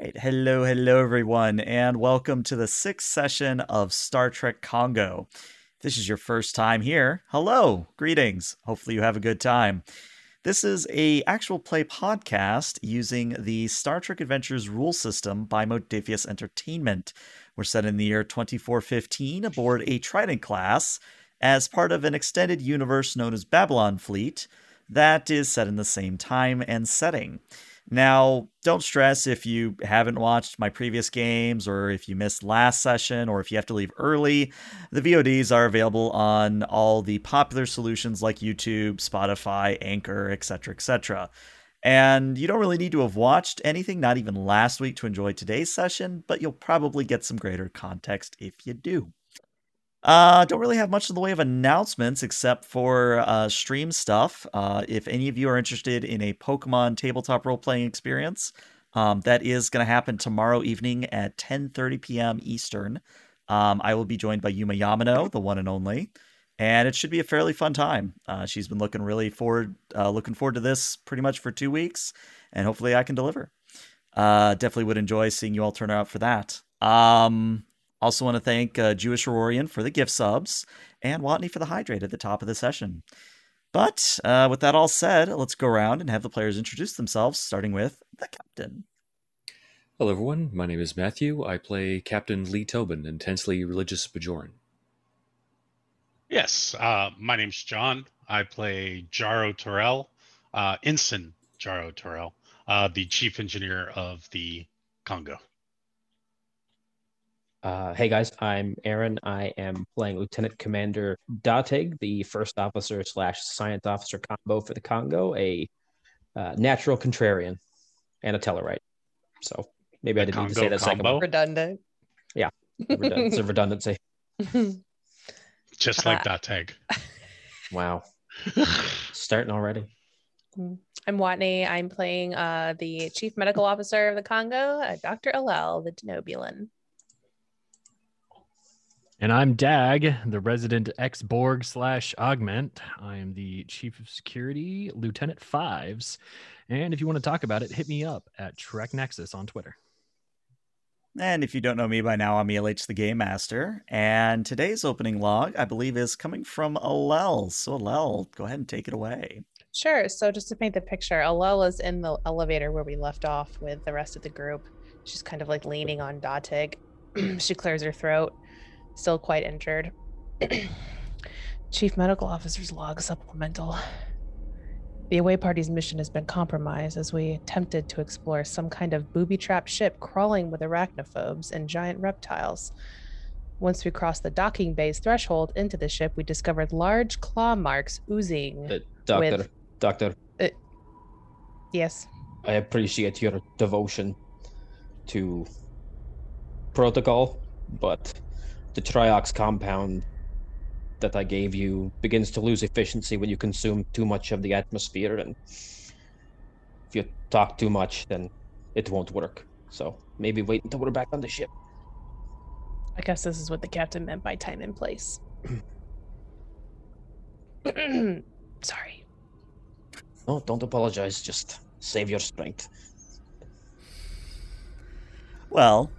Right. Hello, everyone, and welcome to the 6th session of Star Trek Congo. If this is your first time here, hello, greetings. Hopefully you have a good time. This is an actual play podcast using the Star Trek Adventures rule system by Modiphius Entertainment. We're set in the year 2415 aboard a Trident class as part of an extended universe known as Babylon Fleet that is set in the same time and setting. Now, don't stress if you haven't watched my previous games or if you missed last session or if you have to leave early. The VODs are available on all the popular solutions like YouTube, Spotify, Anchor, etc., etc. And you don't really need to have watched anything, not even last week, to enjoy today's session, but you'll probably get some greater context if you do. Don't really have much in the way of announcements except for stream stuff. If any of you are interested in a Pokemon tabletop role-playing experience, that is going to happen tomorrow evening at 10:30 p.m. Eastern. I will be joined by Yuma Yamano, the one and only, and it should be a fairly fun time. She's been looking forward to this pretty much for 2 weeks, and hopefully I can deliver. Definitely would enjoy seeing you all turn out for that. Also want to thank Jewish Aurorian for the gift subs and Watney for the hydrate at the top of the session. But with that all said, let's go around and have the players introduce themselves, starting with the captain. Hello, everyone. My name is Matthew. I play Captain Lee Tobin, intensely religious Bajoran. Yes, my name's John. I play Jaro Torell, Ensign Jaro Torell, the chief engineer of the Congo. Hey guys, I'm Aaron. I am playing Lieutenant Commander Dateg, the first officer / science officer combo for the Congo, a natural contrarian and a Tellerite. So maybe I didn't need to say that second one. Redundant. Yeah, it's a redundancy. Just like Dateg. Wow. Starting already. I'm Watney. I'm playing the chief medical officer of the Congo, Dr. LL, the Denobulin. And I'm Dag, the resident ex-Borg / augment. I am the Chief of Security, Lieutenant Fives. And if you want to talk about it, hit me up at Trek Nexus on Twitter. And if you don't know me by now, I'm ELH, the Game Master. And today's opening log, I believe, is coming from Allel. So Allel, go ahead and take it away. Sure. So just to paint the picture, Allel is in the elevator where we left off with the rest of the group. She's kind of like leaning on Dateg. She clears her throat. Still quite injured. Chief Medical Officer's log supplemental. The away party's mission has been compromised as we attempted to explore some kind of booby-trapped ship crawling with arachnophobes and giant reptiles. Once we crossed the docking bay's threshold into the ship, we discovered large claw marks oozing Doctor. Yes? I appreciate your devotion to protocol, but the Triox compound that I gave you begins to lose efficiency when you consume too much of the atmosphere, and if you talk too much, then it won't work. So maybe wait until we're back on the ship. I guess this is what the captain meant by time and place. Sorry. No, don't apologize. Just save your strength. Well,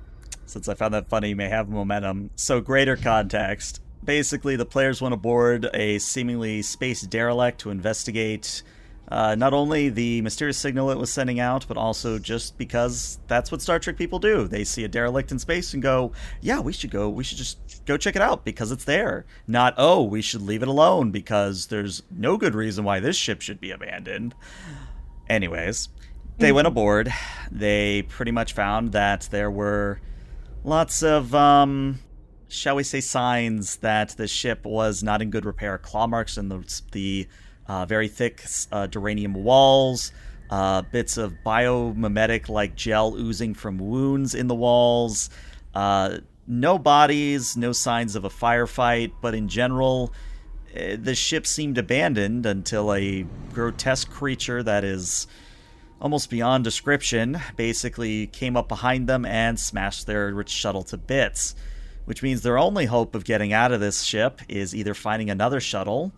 since I found that funny, you may have momentum. So greater context. Basically, the players went aboard a seemingly space derelict to investigate not only the mysterious signal it was sending out, but also just because that's what Star Trek people do. They see a derelict in space and go, yeah, we should just go check it out because it's there. Not, oh, we should leave it alone because there's no good reason why this ship should be abandoned. Anyways, they went aboard. They pretty much found that there were lots of, shall we say, signs that the ship was not in good repair. Claw marks in the very thick duranium walls, bits of biomimetic-like gel oozing from wounds in the walls, no bodies, no signs of a firefight, but in general, the ship seemed abandoned until a grotesque creature that is almost beyond description, basically came up behind them and smashed their rich shuttle to bits, which means their only hope of getting out of this ship is either finding another shuttle,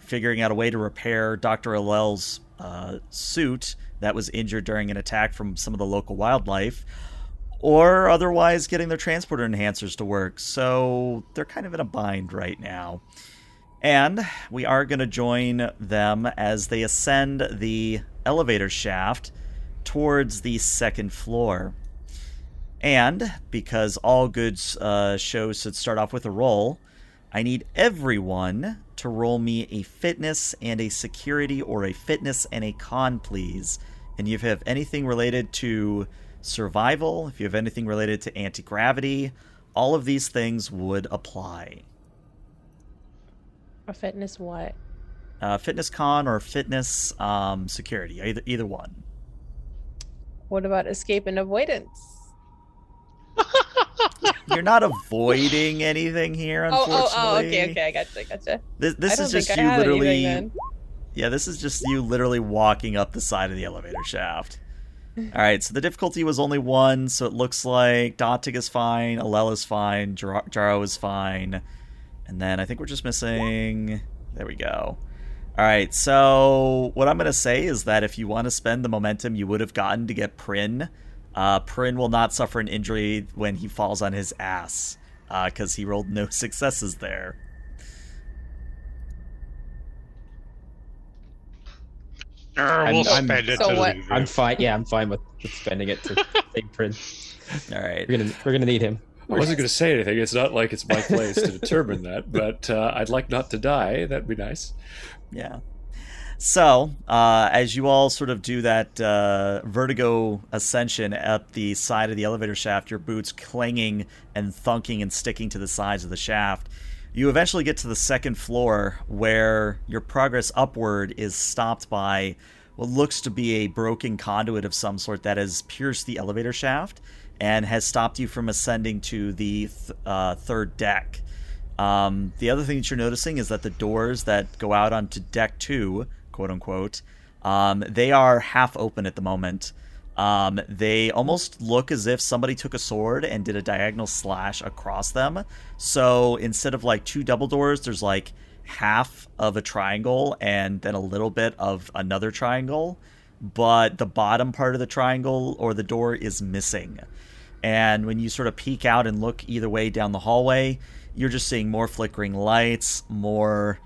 figuring out a way to repair Dr. Allel's suit that was injured during an attack from some of the local wildlife, or otherwise getting their transporter enhancers to work. So they're kind of in a bind right now. And we are going to join them as they ascend the elevator shaft towards the second floor. And because all good shows should start off with a roll, I need everyone to roll me a fitness and a security, or a fitness and a con, please. And if you have anything related to survival, if you have anything related to anti-gravity, all of these things would apply. Or fitness what? Fitness con or fitness security, either one. What about escape and avoidance? You're not avoiding anything here, unfortunately. Oh, okay, I gotcha. This is just you literally... Anything, yeah, this is just you literally walking up the side of the elevator shaft. Alright, so the difficulty was only 1, so it looks like Dateg is fine, Allel is fine, Jaro is fine, and then I think we're just missing... There we go. Alright, so what I'm going to say is that if you want to spend the momentum you would have gotten to get Prin... Prin will not suffer an injury when he falls on his ass, because he rolled no successes there. I'm fine. Yeah, I'm fine with spending it to take Prin. All right, we're gonna need him. I wasn't gonna say anything. It's not like it's my place to determine that, but I'd like not to die. That'd be nice. Yeah. So, as you all sort of do that vertigo ascension up the side of the elevator shaft, your boots clanging and thunking and sticking to the sides of the shaft, you eventually get to the second floor, where your progress upward is stopped by what looks to be a broken conduit of some sort that has pierced the elevator shaft and has stopped you from ascending to the third deck. The other thing that you're noticing is that the doors that go out onto deck 2... quote-unquote, they are half open at the moment. They almost look as if somebody took a sword and did a diagonal slash across them. So instead of like 2 double doors, there's like half of a triangle and then a little bit of another triangle. But the bottom part of the triangle or the door is missing. And when you sort of peek out and look either way down the hallway, you're just seeing more flickering lights, more...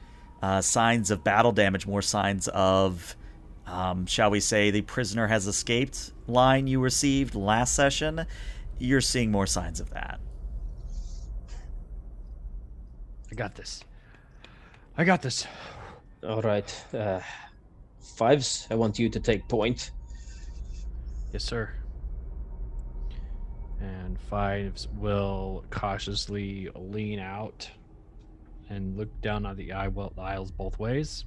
signs of battle damage, more signs of, shall we say, the prisoner has escaped line you received last session. You're seeing more signs of that. I got this. All right. Fives, I want you to take point. Yes, sir. And Fives will cautiously lean out and look down on the aisles both ways.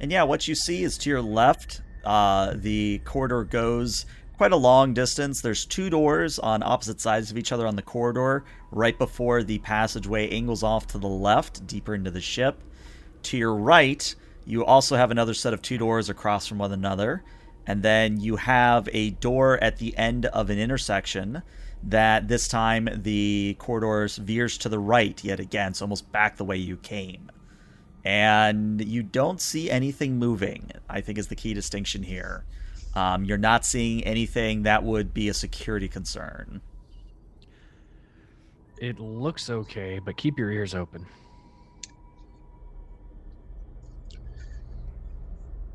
And yeah, what you see is to your left, the corridor goes quite a long distance. There's 2 doors on opposite sides of each other on the corridor, right before the passageway angles off to the left, deeper into the ship. To your right, you also have another set of 2 doors across from one another. And then you have a door at the end of an intersection that this time the corridor veers to the right yet again, so almost back the way you came. And you don't see anything moving, I think is the key distinction here. You're not seeing anything that would be a security concern. It looks okay, but keep your ears open.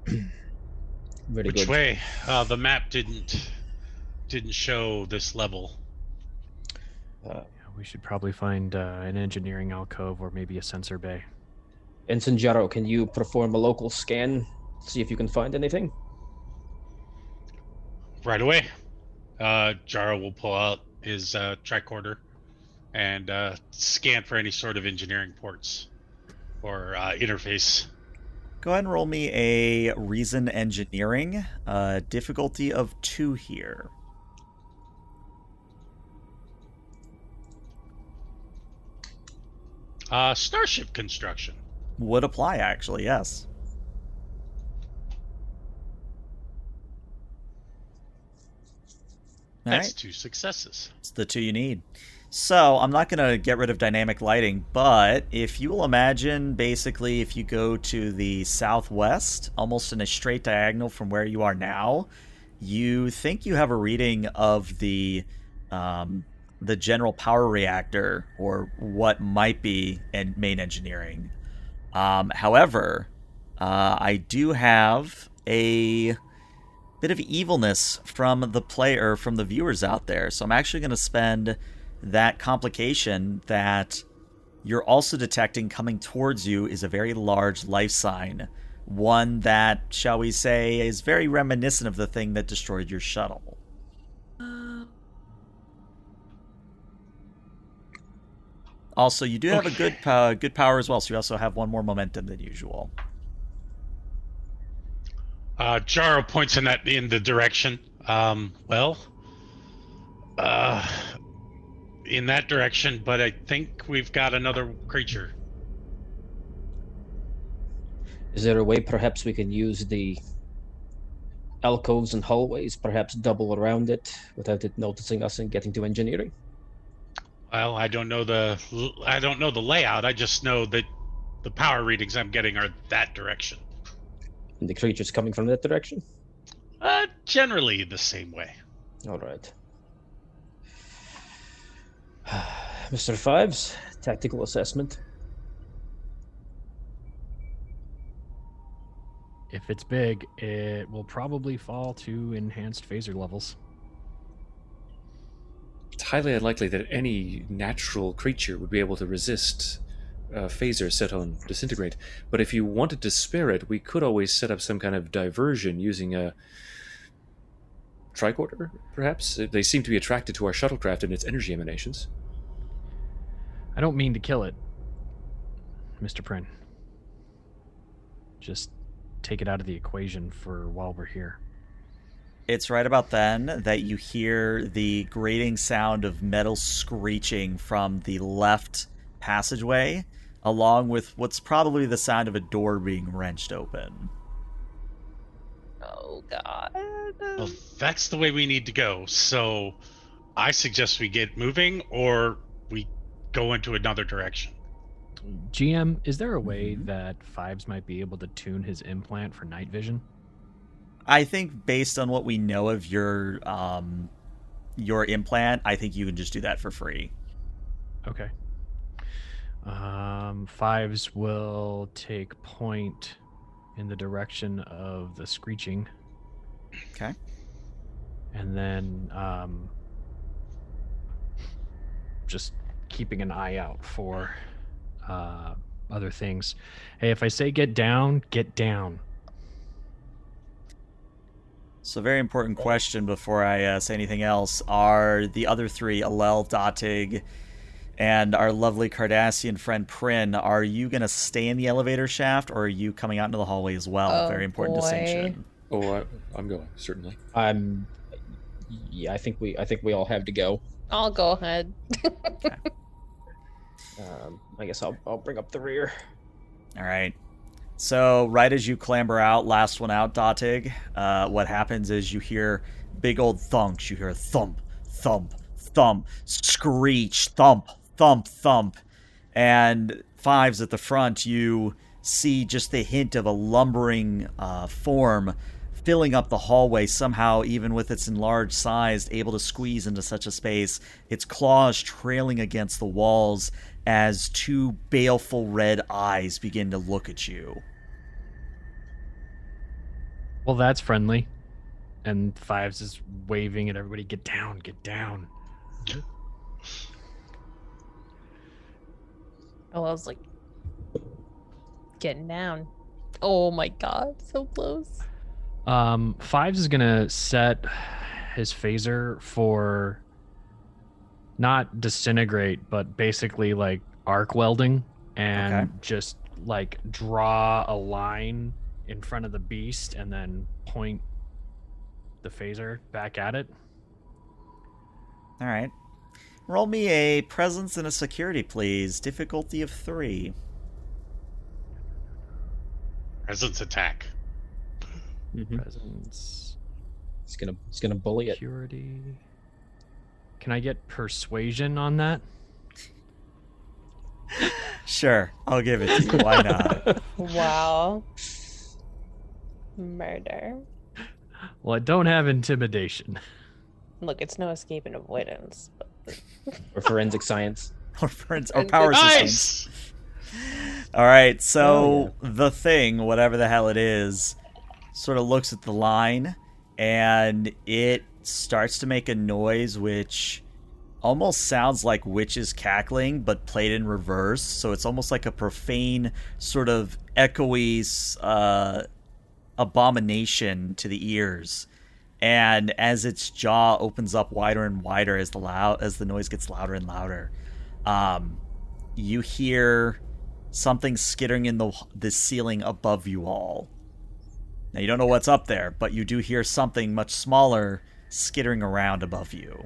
Really. Which good way? The map didn't show this level. We should probably find an engineering alcove or maybe a sensor bay. Ensign Jaro, can you perform a local scan? See if you can find anything? Right away. Jaro will pull out his tricorder and scan for any sort of engineering ports or interface. Go ahead and roll me a Reason Engineering. Difficulty of 2 here. Starship construction. Would apply, actually, yes. That's right. 2 successes. It's the 2 you need. So I'm not going to get rid of dynamic lighting, but if you will imagine, basically, if you go to the southwest, almost in a straight diagonal from where you are now, you think you have a reading of the general power reactor, or what might be in main engineering. However, I do have a bit of evilness from the player, from the viewers out there. So I'm actually going to spend that complication that you're also detecting coming towards you is a very large life sign. One that, shall we say, is very reminiscent of the thing that destroyed your shuttle. Also, you do have a good power as well, so you also have one more momentum than usual. Jaro points in the direction. In that direction, but I think we've got another creature. Is there a way perhaps we can use the alcoves and hallways, perhaps double around it without it noticing us and getting to engineering? Well, I don't know the layout. I just know that the power readings I'm getting are that direction. And the creature's coming from that direction? Generally the same way. All right. Mr. Fives, tactical assessment. If it's big, it will probably fall to enhanced phaser levels. It's highly unlikely that any natural creature would be able to resist a phaser set on disintegrate. But if you wanted to spare it, we could always set up some kind of diversion using a tricorder, perhaps? They seem to be attracted to our shuttlecraft and its energy emanations. I don't mean to kill it, Mr. Prin. Just take it out of the equation for while we're here. It's right about then that you hear the grating sound of metal screeching from the left passageway, along with what's probably the sound of a door being wrenched open. Oh, God. Well, that's the way we need to go. So I suggest we get moving or we go into another direction. GM, is there a way that Fives might be able to tune his implant for night vision? I think based on what we know of your implant, I think you can just do that for free. Okay. Fives will take point in the direction of the screeching. Okay. And then just keeping an eye out for other things. Hey, if I say get down, get down. So very important question before I say anything else. Are the other three, Allel, Dateg, and our lovely Cardassian friend Prin, are you going to stay in the elevator shaft or are you coming out into the hallway as well? Oh, very important distinction. Oh, I'm going, certainly. Yeah, I think we all have to go. I'll go ahead. Okay. I guess I'll bring up the rear. All right. So right as you clamber out, last one out, Dateg, what happens is you hear big old thunks. You hear thump, thump, thump, screech, thump, thump, thump. And Fives at the front, you see just the hint of a lumbering form filling up the hallway, somehow even with its enlarged size able to squeeze into such a space, its claws trailing against the walls as two baleful red eyes begin to look at you. Well, that's friendly. And Fives is waving at everybody, get down, get down. Oh, I was like, getting down. Oh my God, so close. Fives is gonna set his phaser for not disintegrate, but basically like arc welding, and just like draw a line in front of the beast and then point the phaser back at it. All right, roll me a presence and a security, please. Difficulty of 3. Presence attack. Presence. He's gonna bully it. Security. Can I get persuasion on that? Sure, I'll give it to you. Why not? Wow. Murder. Well, I don't have intimidation. Look, it's no escape and avoidance. Or forensic science. Or forensic or power systems. All right, so the thing, whatever the hell it is, sort of looks at the line, and it starts to make a noise which almost sounds like witches cackling, but played in reverse. So it's almost like a profane sort of echoey abomination to the ears. And as its jaw opens up wider and wider as the noise gets louder and louder, you hear something skittering in the ceiling above you all. Now, you don't know what's up there, but you do hear something much smaller skittering around above you.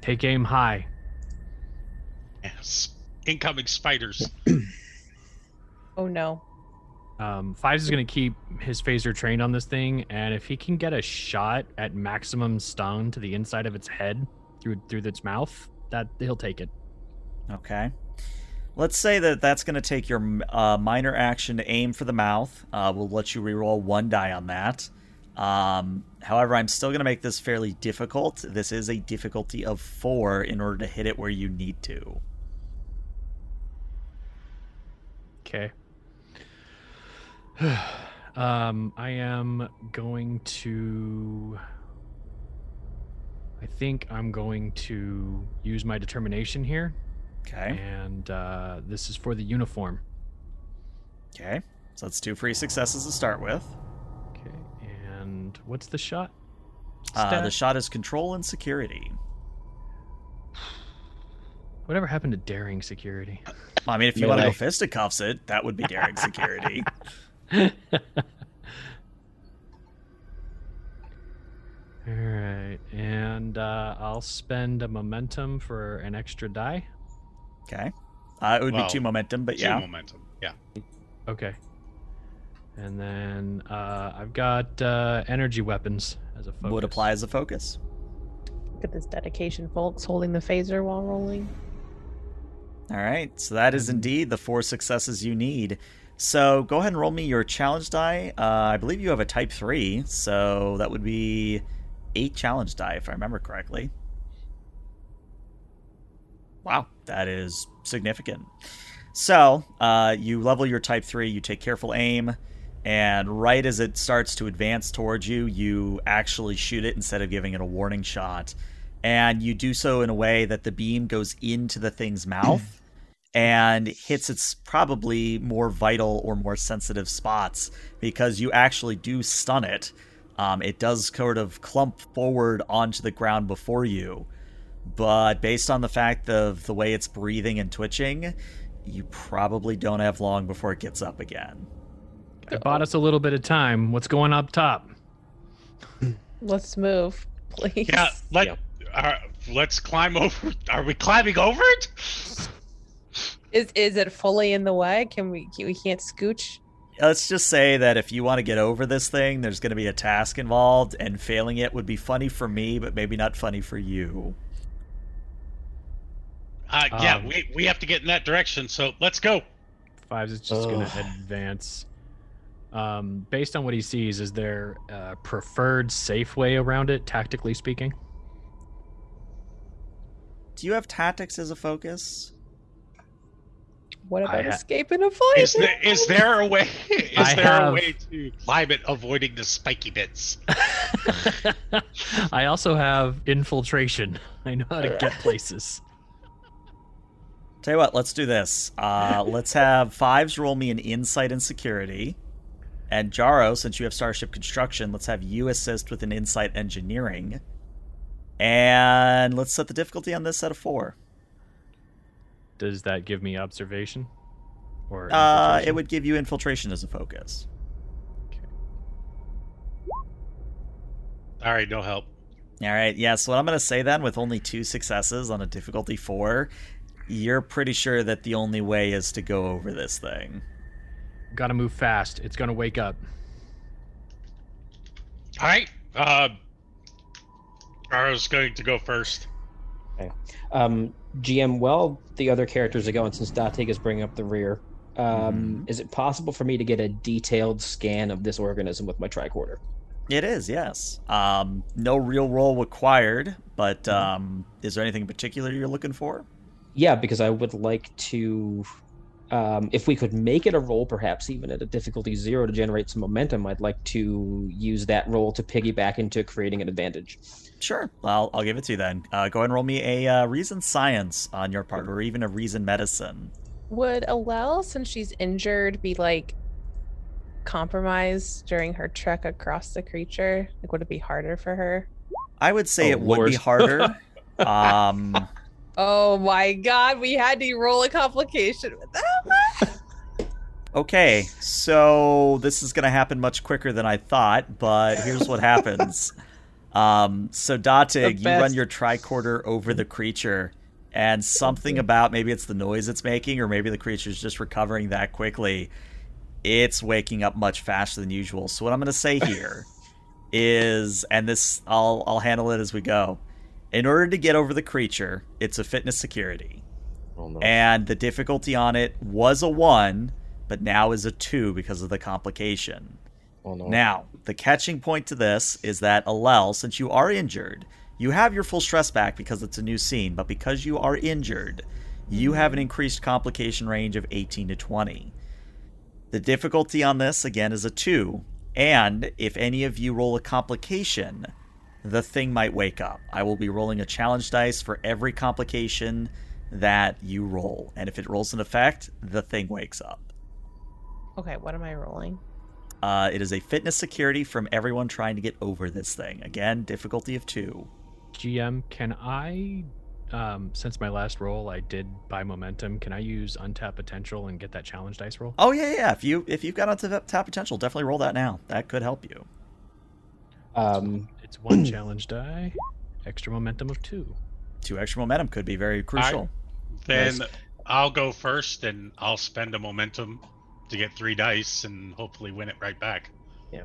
Take aim high. Yes. Incoming spiders. Oh, no. Fives is going to keep his phaser trained on this thing, and if he can get a shot at maximum stun to the inside of its head through its mouth, that he'll take it. Okay. Let's say that that's going to take your minor action to aim for the mouth. We'll let you reroll one die on that. However, I'm still going to make this fairly difficult. This is a difficulty of 4 in order to hit it where you need to. Okay. I am going to... I think I'm going to use my determination here. Okay. And this is for the uniform. Okay. So that's 2 free successes to start with. Okay. And what's the shot? The shot is control and security. Whatever happened to daring security? I mean, if you want to go fisticuffs it, that would be daring security. All right. And I'll spend a momentum for an extra die. Okay. It would be 2 momentum, but yeah. 2 momentum, yeah. Okay. And then I've got energy weapons as a focus. Would apply as a focus. Look at this dedication, folks, holding the phaser while rolling. All right. So that is indeed the 4 successes you need. So go ahead and roll me your challenge die. I believe you have a type 3, so that would be 8 challenge die, if I remember correctly. Wow, that is significant. So you level your type 3, you take careful aim, and right as it starts to advance towards you, you actually shoot it instead of giving it a warning shot. And you do so in a way that the beam goes into the thing's mouth and hits its probably more vital or more sensitive spots, because you actually do stun it. It does sort of clump forward onto the ground before you. But based on the fact of the way it's breathing and twitching, you probably don't have long before it gets up again. It bought us a little bit of time. What's going up top? Let's move, please. Yeah, let's climb over. Are we climbing over it? Is it fully in the way? We can't scooch? Let's just say that if you want to get over this thing, there's going to be a task involved, and failing it would be funny for me, but maybe not funny for you. Yeah, we have to get in that direction, so let's go. Fives is just going to advance. Based on what he sees, is there a preferred safe way around it, tactically speaking? Do you have tactics as a focus? What about escape and avoid? Is there a way? Is there a way to climb it, avoiding the spiky bits? I also have infiltration. I know how to get places. Tell you what, let's do this. Let's have Fives roll me an insight and security. And Jaro, since you have Starship Construction, let's have you assist with an insight engineering. And let's set the difficulty on this set of 4. Does that give me observation? Or it would give you infiltration as a focus. Okay. All right, no help. All right, yeah, so what I'm going to say then, with only 2 successes on a difficulty 4... You're pretty sure that the only way is to go over this thing. Gotta move fast. It's gonna wake up. All right. Jaro's going to go first. Okay. GM, well, the other characters are going, since Dateg is bringing up the rear. Is it possible for me to get a detailed scan of this organism with my tricorder? It is, yes. No real role required, but is there anything in particular you're looking for? Yeah, because I would like to, if we could make it a roll, perhaps even at a difficulty 0 to generate some momentum, I'd like to use that roll to piggyback into creating an advantage. Sure. I'll give it to you then. Go ahead and roll me a reason science on your part, or even a reason medicine. Would Allel, since she's injured, be like compromised during her trek across the creature? Like, would it be harder for her? I would say it would be harder. Oh my god, we had to roll a complication with that. Okay, so this is going to happen much quicker than I thought, but here's what happens. So Dateg, you run your tricorder over the creature, and something about, maybe it's the noise it's making, or maybe the creature's just recovering that quickly, it's waking up much faster than usual. So what I'm going to say here is, and this I'll handle it as we go. In order to get over the creature, it's a fitness security. Oh, no. And the difficulty on it was a 1, but now is a 2 because of the complication. Oh, no. Now, the catching point to this is that Allel, since you are injured, you have your full stress back because it's a new scene, but because you are injured, you have an increased complication range of 18 to 20. The difficulty on this, again, is a 2, and if any of you roll a complication, the thing might wake up. I will be rolling a challenge dice for every complication that you roll. And if it rolls an effect, the thing wakes up. Okay, what am I rolling? It is a fitness security from everyone trying to get over this thing. Again, difficulty of 2. GM, can I, since my last roll I did buy momentum, can I use Untap Potential and get that challenge dice roll? Oh, yeah. If you've got Untap Potential, definitely roll that now. That could help you. It's 1 challenge die, extra momentum of 2. 2 extra momentum could be very crucial. Then I'll go first, and I'll spend a momentum to get 3 dice and hopefully win it right back. Yeah.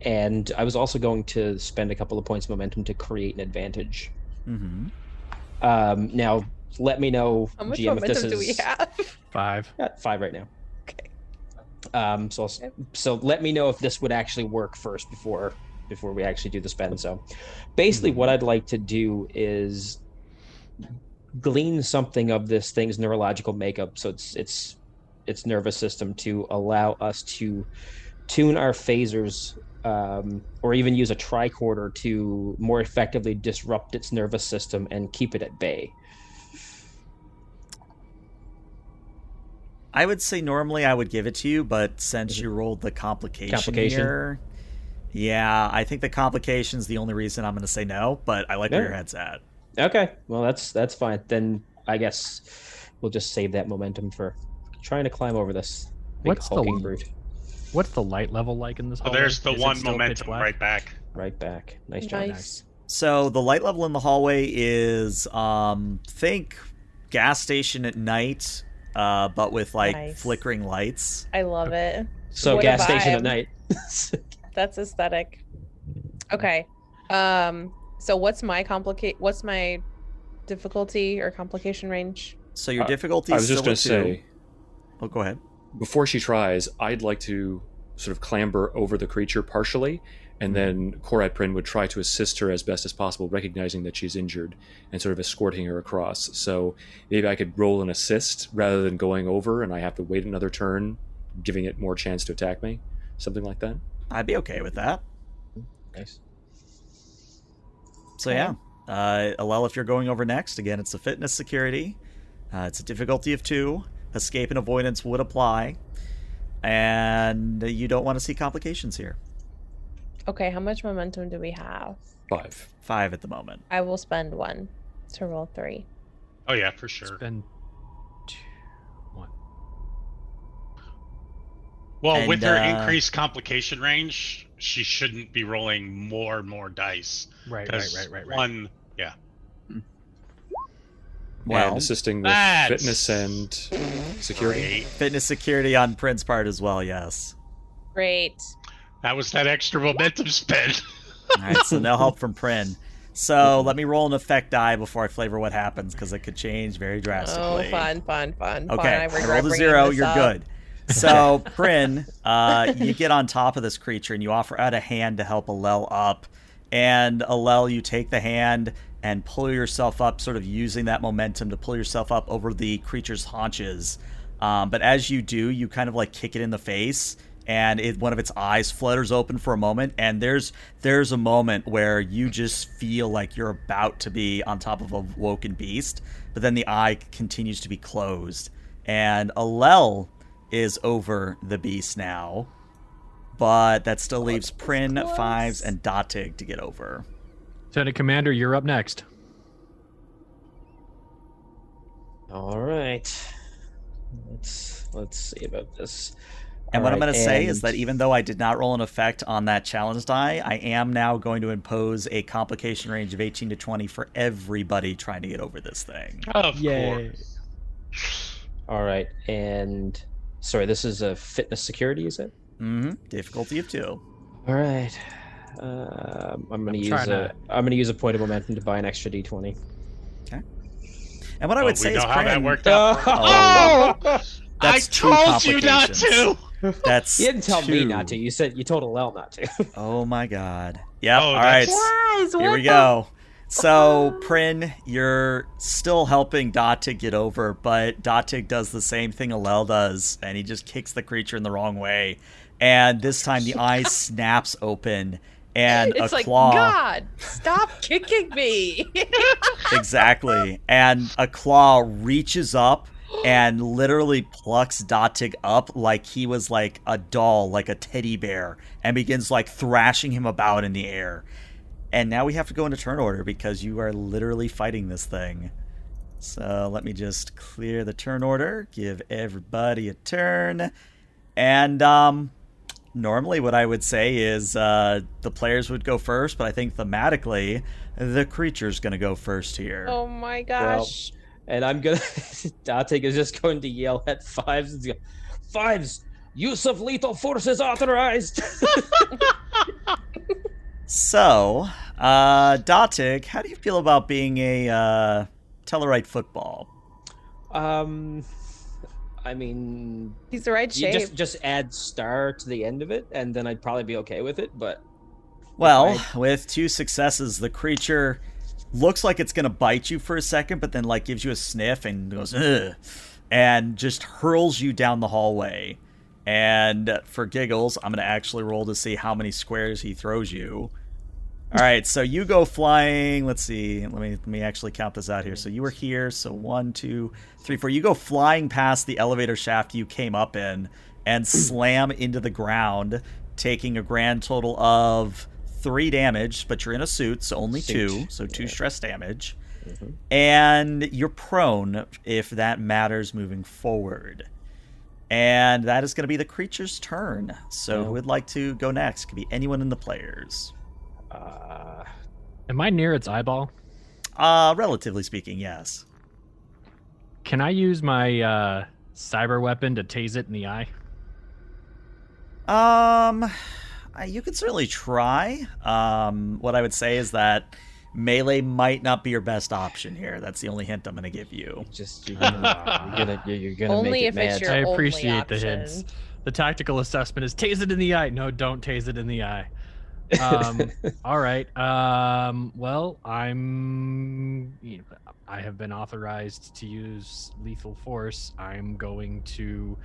And I was also going to spend a couple of points of momentum to create an advantage. Mm-hmm. Now, let me know, GM, if this is... How much momentum do we have? 5. At 5 right now. So let me know if this would actually work first before we actually do the spend. So basically what I'd like to do is glean something of this thing's neurological makeup, so its nervous system, to allow us to tune our phasers, or even use a tricorder to more effectively disrupt its nervous system and keep it at bay. I would say normally I would give it to you, but since you rolled the complication here, yeah, I think the complication's the only reason I'm going to say no, but I like where your head's at. Okay, well, that's fine. Then I guess we'll just save that momentum for trying to climb over this big hulking brute. What's the light level like in this hallway? Oh, there's the 1 momentum right back. Right back. Nice job. Nice. So the light level in the hallway is, think gas station at night, but with flickering lights. I love it. So gas station at night. That's aesthetic. Okay. So what's my difficulty or complication range? So your difficulty is still 2. I was just going to say. Oh, go ahead. Before she tries, I'd like to sort of clamber over the creature partially, and then Korat Prin would try to assist her as best as possible, recognizing that she's injured and sort of escorting her across. So maybe I could roll an assist rather than going over, and I have to wait another turn, giving it more chance to attack me. Something like that. I'd be okay with that. Nice. So yeah, Allel, if you're going over next, again, it's a fitness security. It's a difficulty of 2. Escape and avoidance would apply. And you don't want to see complications here. Okay, how much momentum do we have? 5 at the moment. I will spend 1 to roll 3. Oh yeah, for sure. Spend 2, 1. Well, and with her increased complication range, she shouldn't be rolling more dice. Right. 1, yeah. Well, and assisting with fitness and security. Great. Fitness security on Prin's part as well, yes. Great. That was that extra momentum spin. All right, so no help from Prin. So let me roll an effect die before I flavor what happens, because it could change very drastically. Oh, fun. Okay, I rolled a 0. You're up. Good. So, Prin, you get on top of this creature and you offer out a hand to help Allel up. And Allel, you take the hand and pull yourself up, sort of using that momentum to pull yourself up over the creature's haunches. But as you do, you kind of like kick it in the face, and one of its eyes flutters open for a moment. And there's a moment where you just feel like you're about to be on top of a woken beast, but then the eye continues to be closed. And Allel is over the beast now, but that still leaves Prin, Fives, and Dateg to get over. Lieutenant Commander, you're up next. All right. Let's see about this. And what I'm going to say is that even though I did not roll an effect on that challenge die, I am now going to impose a complication range of 18 to 20 for everybody trying to get over this thing. Of course. All right. And... sorry, this is a fitness security, is it? Mm-hmm. Difficulty of 2. All right. I'm gonna use a point of momentum to buy an extra d20. Okay. And what I would say is, how that worked out. I told you not to. That's you didn't tell me not to. You said you told Allel not to. Oh my God. Yeah. Oh, all right. Here we go. So, Prin, you're still helping Dateg get over, but Dateg does the same thing Allel does, and he just kicks the creature in the wrong way. And this time the eye snaps open, and it's a claw... It's like, God, stop kicking me! Exactly. And a claw reaches up and literally plucks Dateg up like he was like a doll, like a teddy bear, and begins like thrashing him about in the air. And now we have to go into turn order because you are literally fighting this thing. So let me just clear the turn order, give everybody a turn. And normally what I would say is the players would go first, but I think thematically the creature's going to go first here. Oh my gosh. Well, and I'm going to... Dateg is just going to yell at Fives. And go, Fives, use of lethal force is authorized. So, Dateg, how do you feel about being a Tellerite football? I mean, he's the right shape. Just add star to the end of it, and then I'd probably be okay with it. But with 2 successes, the creature looks like it's gonna bite you for a second, but then like gives you a sniff and goes ugh, and just hurls you down the hallway. And for giggles, I'm going to actually roll to see how many squares he throws you. All right, so you go flying. Let's see. Let me actually count this out here. So you were here. So 1, 2, 3, 4. You go flying past the elevator shaft you came up in and slam into the ground, taking a grand total of 3 damage. But you're in a suit, so only 2. So 2 stress damage. Mm-hmm. And you're prone, if that matters, moving forward. And that is going to be the creature's turn. So who would like to go next? Could be anyone in the players. Am I near its eyeball? Relatively speaking, yes. Can I use my cyber weapon to tase it in the eye? You could certainly try. What I would say is that melee might not be your best option here. That's the only hint I'm going to give you. Just you're gonna only make it mad. I appreciate the hints. The tactical assessment is tase it in the eye. No, don't tase it in the eye. All right. Well, I have been authorized to use lethal force. I'm going to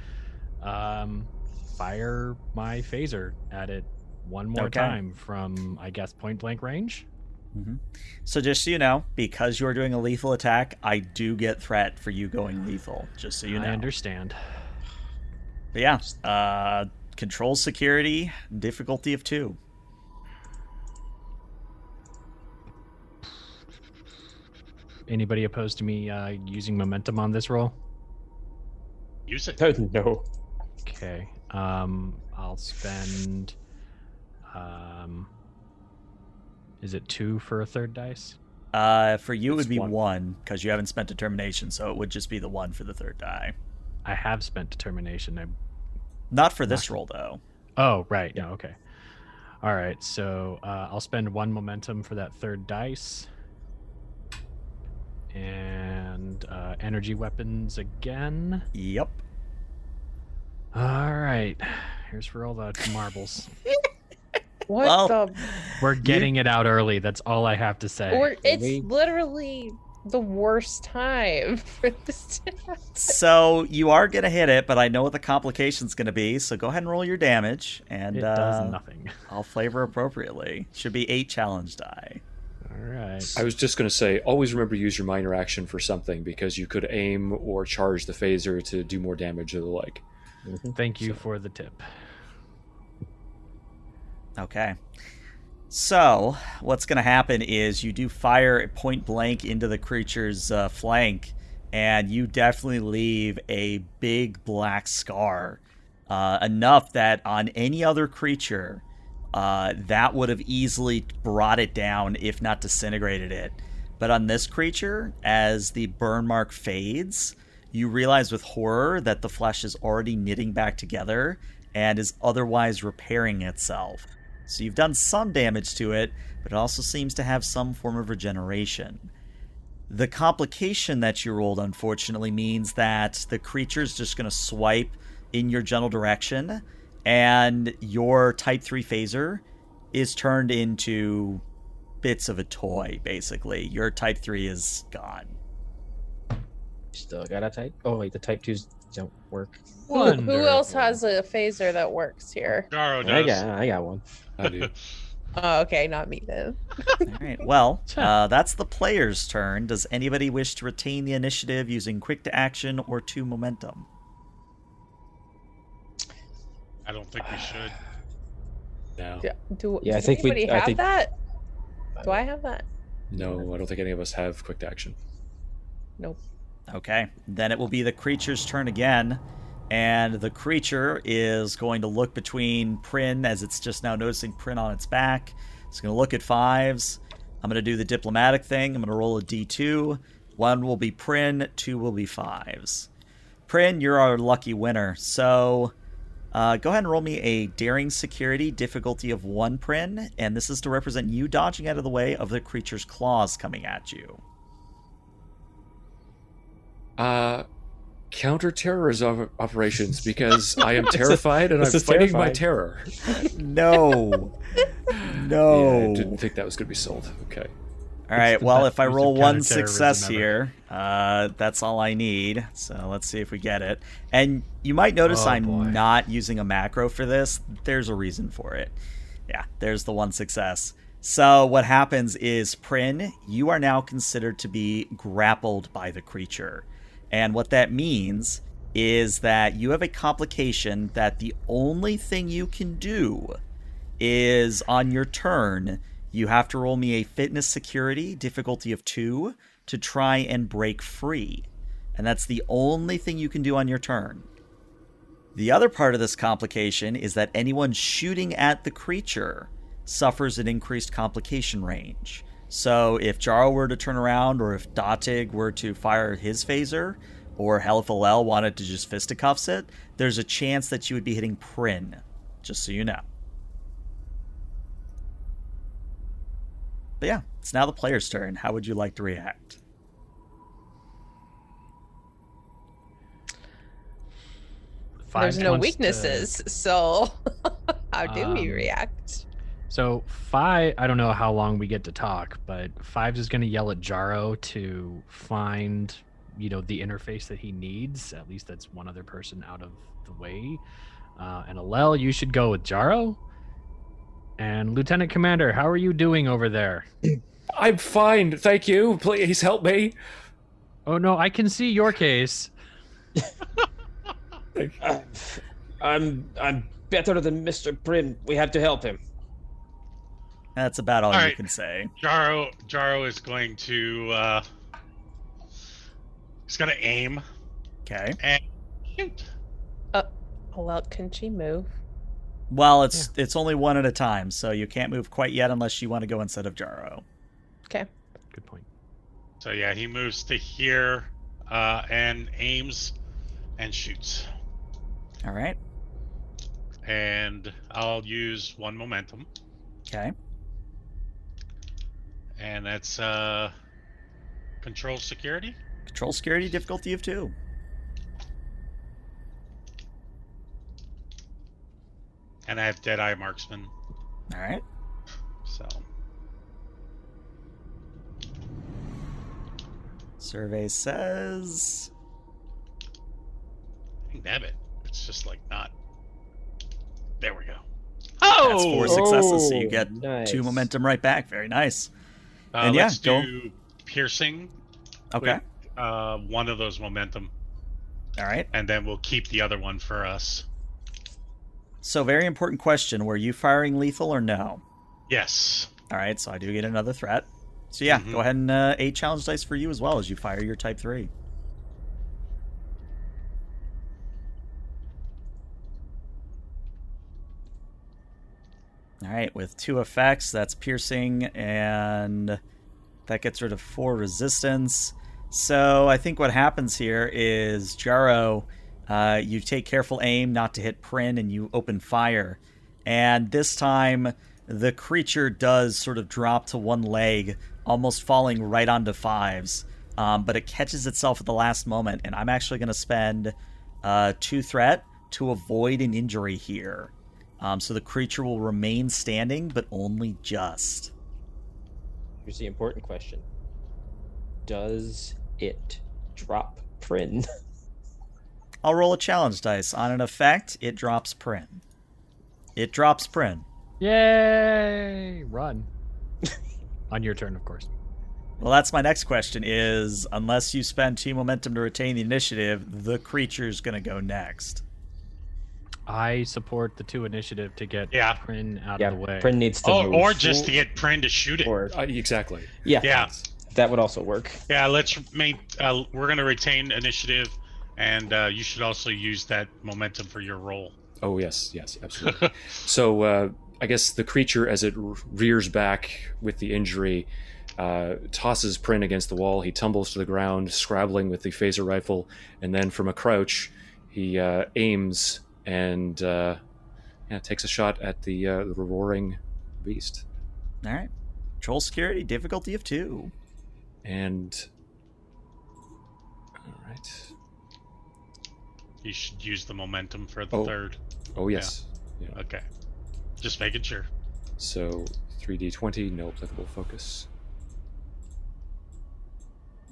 fire my phaser at it one more time from, I guess, point blank range. Mm-hmm. So just so you know, because you're doing a lethal attack, I do get threat for you going lethal, just so you know. I understand. But yeah, control security, difficulty of 2. Anybody opposed to me using momentum on this roll? Use it. Oh, no. Okay. I'll spend... Is it 2 for a third dice? For you, it would be 1 because you haven't spent determination, so it would just be the 1 for the third die. I have spent determination. Not for this roll, though. Oh, right. Yeah. No, okay. All right, so I'll spend one momentum for that third dice. And energy weapons again. Yep. All right. Here's for all the marbles. What the? We're getting it out early. That's all I have to say. Or it's literally the worst time for this to happen. So you are going to hit it, but I know what the complication's going to be. So go ahead and roll your damage. And it does nothing. I'll flavor appropriately. Should be 8 challenge die. All right. I was just going to say, always remember to use your minor action for something, because you could aim or charge the phaser to do more damage or the like. Mm-hmm. Thank you for the tip. Okay. So what's going to happen is you do fire point blank into the creature's flank, and you definitely leave a big black scar, enough that on any other creature, that would have easily brought it down, if not disintegrated it. But on this creature, as the burn mark fades, you realize with horror that the flesh is already knitting back together and is otherwise repairing itself. So you've done some damage to it, but it also seems to have some form of regeneration. The complication that you rolled, unfortunately, means that the creature's just going to swipe in your general direction, and your Type 3 phaser is turned into bits of a toy, basically. Your Type 3 is gone. Still got a Type? Oh, wait, the Type 2's... don't work. Who else has a phaser that works here? Jaro does. I got one. I do. Oh, okay, not me then. All right. Well, that's the player's turn. Does anybody wish to retain the initiative using quick to action or 2 momentum? I don't think we should. No. Does anybody have that? Do I have that? No, I don't think any of us have quick to action. Nope. Okay, then it will be the creature's turn again, and the creature is going to look between Prin, as it's just now noticing Prin on its back. It's going to look at Fives. I'm going to do the diplomatic thing. I'm going to roll a D2. 1 will be Prin, 2 will be Fives. Prin, you're our lucky winner, so go ahead and roll me a daring security, difficulty of 1, Prin, and this is to represent you dodging out of the way of the creature's claws coming at you. Counter-terrorism operations, because I am terrified and I'm fighting my terror. No. Yeah, I didn't think that was going to be sold. Okay. All right. Well, if I roll one success here, that's all I need. So let's see if we get it. And you might notice I'm not using a macro for this. There's a reason for it. Yeah, there's the one success. So what happens is, Prin, you are now considered to be grappled by the creature. And what that means is that you have a complication that the only thing you can do is, on your turn, you have to roll me a fitness security, difficulty of 2, to try and break free. And that's the only thing you can do on your turn. The other part of this complication is that anyone shooting at the creature suffers an increased complication range. So if Jaro were to turn around, or if Dateg were to fire his phaser, or hell, if Allel wanted to just fisticuffs it, there's a chance that you would be hitting Prin, just so you know. But yeah, it's now the player's turn. How would you like to react? There's no weaknesses, so how do we react? So Five, I don't know how long we get to talk, but Fives is going to yell at Jaro to find, the interface that he needs. At least that's one other person out of the way. And Allel, you should go with Jaro. And Lieutenant Commander, how are you doing over there? I'm fine, thank you. Please help me. Oh no, I can see your case. I'm better than Mr. Prin. We have to help him. That's about all you can say. Jaro is going to he's going to aim. Okay. And shoot. Well, can she move? Well, it's only one at a time, so you can't move quite yet unless you want to go instead of Jaro. Okay. Good point. So yeah, he moves to here and aims and shoots. All right. And I'll use 1 momentum. Okay. And that's control security? Control security, difficulty of 2. And I have Deadeye Marksman. All right. So. Survey says... I think that bit. It's just like not... There we go. Oh! That's 4 successes, so you get nice. 2 momentum right back. Very nice. And yeah, let's do piercing. Okay. With, one of those momentum. All right. And then we'll keep the other one for us. So very important question. Were you firing lethal or no? Yes. All right, so I do get another threat. So yeah, go ahead and 8 challenge dice for you as well as you fire your type 3. All right, with 2 effects, that's piercing, and that gets rid of 4 resistance. So I think what happens here is, Jaro, you take careful aim not to hit Prin, and you open fire. And this time, the creature does sort of drop to one leg, almost falling right onto Fives. But it catches itself at the last moment, and I'm actually going to spend 2 threat to avoid an injury here. So the creature will remain standing, but only just. Here's the important question. Does it drop Prin? I'll roll a challenge dice. On an effect, it drops Prin. It drops Prin. Yay! Run. On your turn, of course. Well, that's my next question is, unless you spend 2 momentum to retain the initiative, the creature's going to go next. I support the 2 initiative to get Prin out of the way. Prin needs to move. Or just to get Prin to shoot it. Or, exactly. Yeah. That would also work. Yeah, let's make. We're going to retain initiative, and you should also use that momentum for your roll. Oh, yes, absolutely. So I guess the creature, as it rears back with the injury, tosses Prin against the wall. He tumbles to the ground, scrabbling with the phaser rifle, and then from a crouch, he aims... and takes a shot at the roaring beast. All right. Control security, difficulty of 2. And all right. You should use the momentum for the third. Oh, yes. Yeah. Okay. Just making sure. So 3d20, no applicable focus.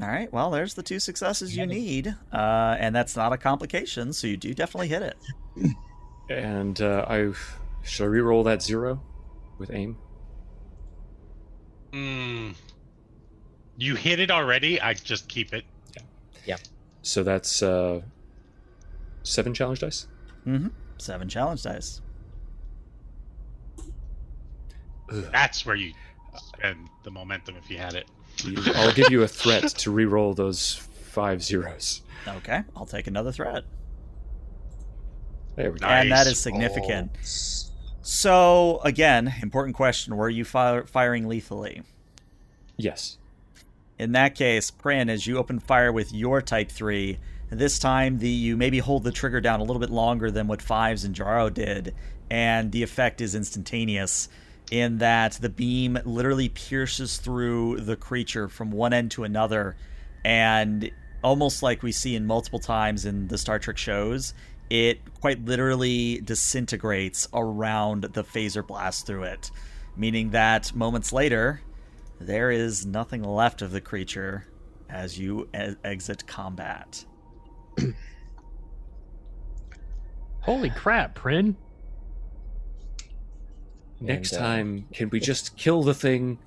All right. Well, there's the 2 successes you need, and that's not a complication, so you do definitely hit it. And should I reroll that 0 with aim? You hit it already. I just keep it. Yeah. So that's 7 challenge dice. 7 challenge dice. That's where you spend the momentum if you had it. I'll give you a threat to re-roll those 5 zeros. Okay, I'll take another threat. There we go. Nice. And that is significant. So, again, important question. Were you firing lethally? Yes. In that case, Prin, as you open fire with your Type 3, this time you maybe hold the trigger down a little bit longer than what Fives and Jaro did, and the effect is instantaneous, in that the beam literally pierces through the creature from one end to another, and almost like we see in multiple times in the Star Trek shows, it quite literally disintegrates around the phaser blast through it, meaning that moments later, there is nothing left of the creature as you exit combat. Holy crap, Prin. Next time, can we just kill the thing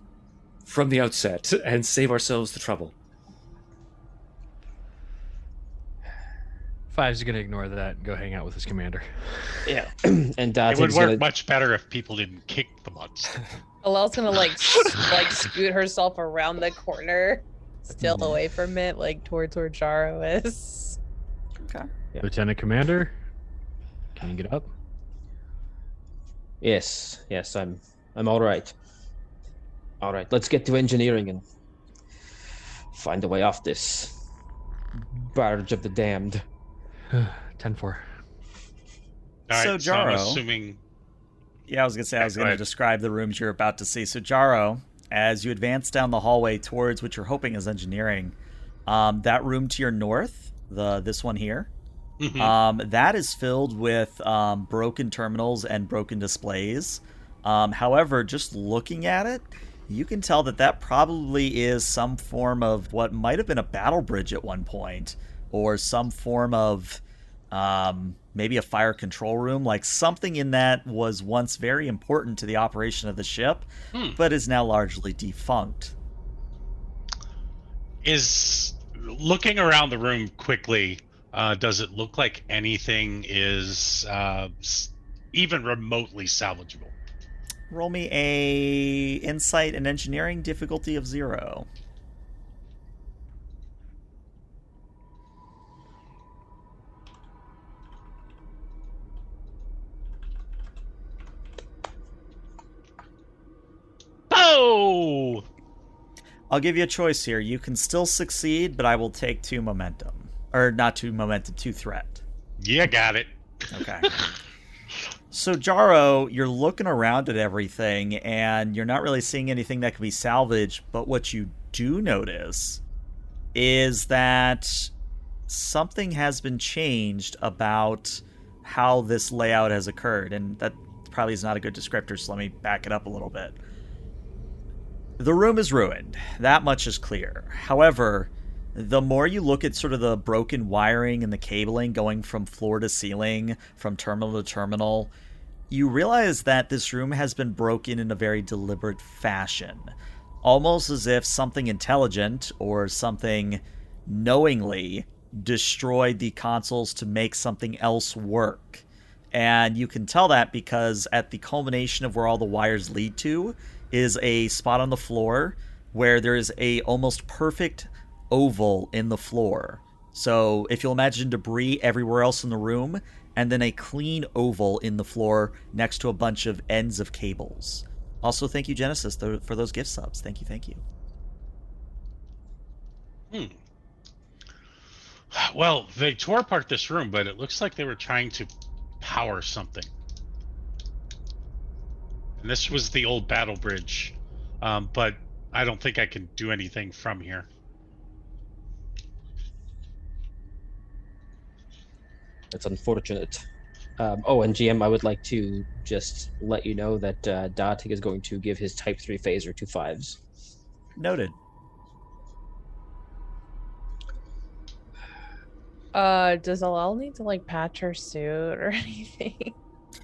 from the outset and save ourselves the trouble? Five's going to ignore that and go hang out with his commander. Yeah. And it would work much better if people didn't kick the monster. Allel's going to like scoot herself around the corner, still away from it, like towards where Jaro is. Okay. Yeah. Lieutenant Commander, can you get up? Yes, I'm all right. All right, let's get to engineering and find a way off this barge of the damned. 10-4. All right, so Jaro, I'm assuming Yeah, I was going to say, I was going to describe the rooms you're about to see. So, Jaro, as you advance down the hallway towards what you're hoping is engineering, that room to your north, this one here, mm-hmm. That is filled with broken terminals and broken displays. However, just looking at it, you can tell that that probably is some form of what might have been a battle bridge at one point, or some form of maybe a fire control room. Like something in that was once very important to the operation of the ship, but is now largely defunct. Is looking around the room quickly, does it look like anything is even remotely salvageable? Roll me a insight and engineering, difficulty of 0. Oh! I'll give you a choice here. You can still succeed, but I will take 2 momentum. Or not 2 momentum, 2 threat. Yeah, got it. Okay. So, Jaro, you're looking around at everything, and you're not really seeing anything that can be salvaged, but what you do notice is that something has been changed about how this layout has occurred, and that probably is not a good descriptor, so let me back it up a little bit. The room is ruined. That much is clear. However, the more you look at sort of the broken wiring and the cabling going from floor to ceiling, from terminal to terminal, you realize that this room has been broken in a very deliberate fashion. Almost as if something intelligent or something knowingly destroyed the consoles to make something else work. And you can tell that because at the culmination of where all the wires lead to is a spot on the floor where there is a almost perfect oval in the floor. So if you'll imagine debris everywhere else in the room, and then a clean oval in the floor next to a bunch of ends of cables. Also, thank you, Genesis, for those gift subs. Thank you, thank you. Well, they tore apart this room, but it looks like they were trying to power something. And this was the old battle bridge, but I don't think I can do anything from here. That's unfortunate. And GM, I would like to just let you know that Dateg is going to give his Type 3 phaser to Fives. Noted. Does Allel need to, patch her suit or anything?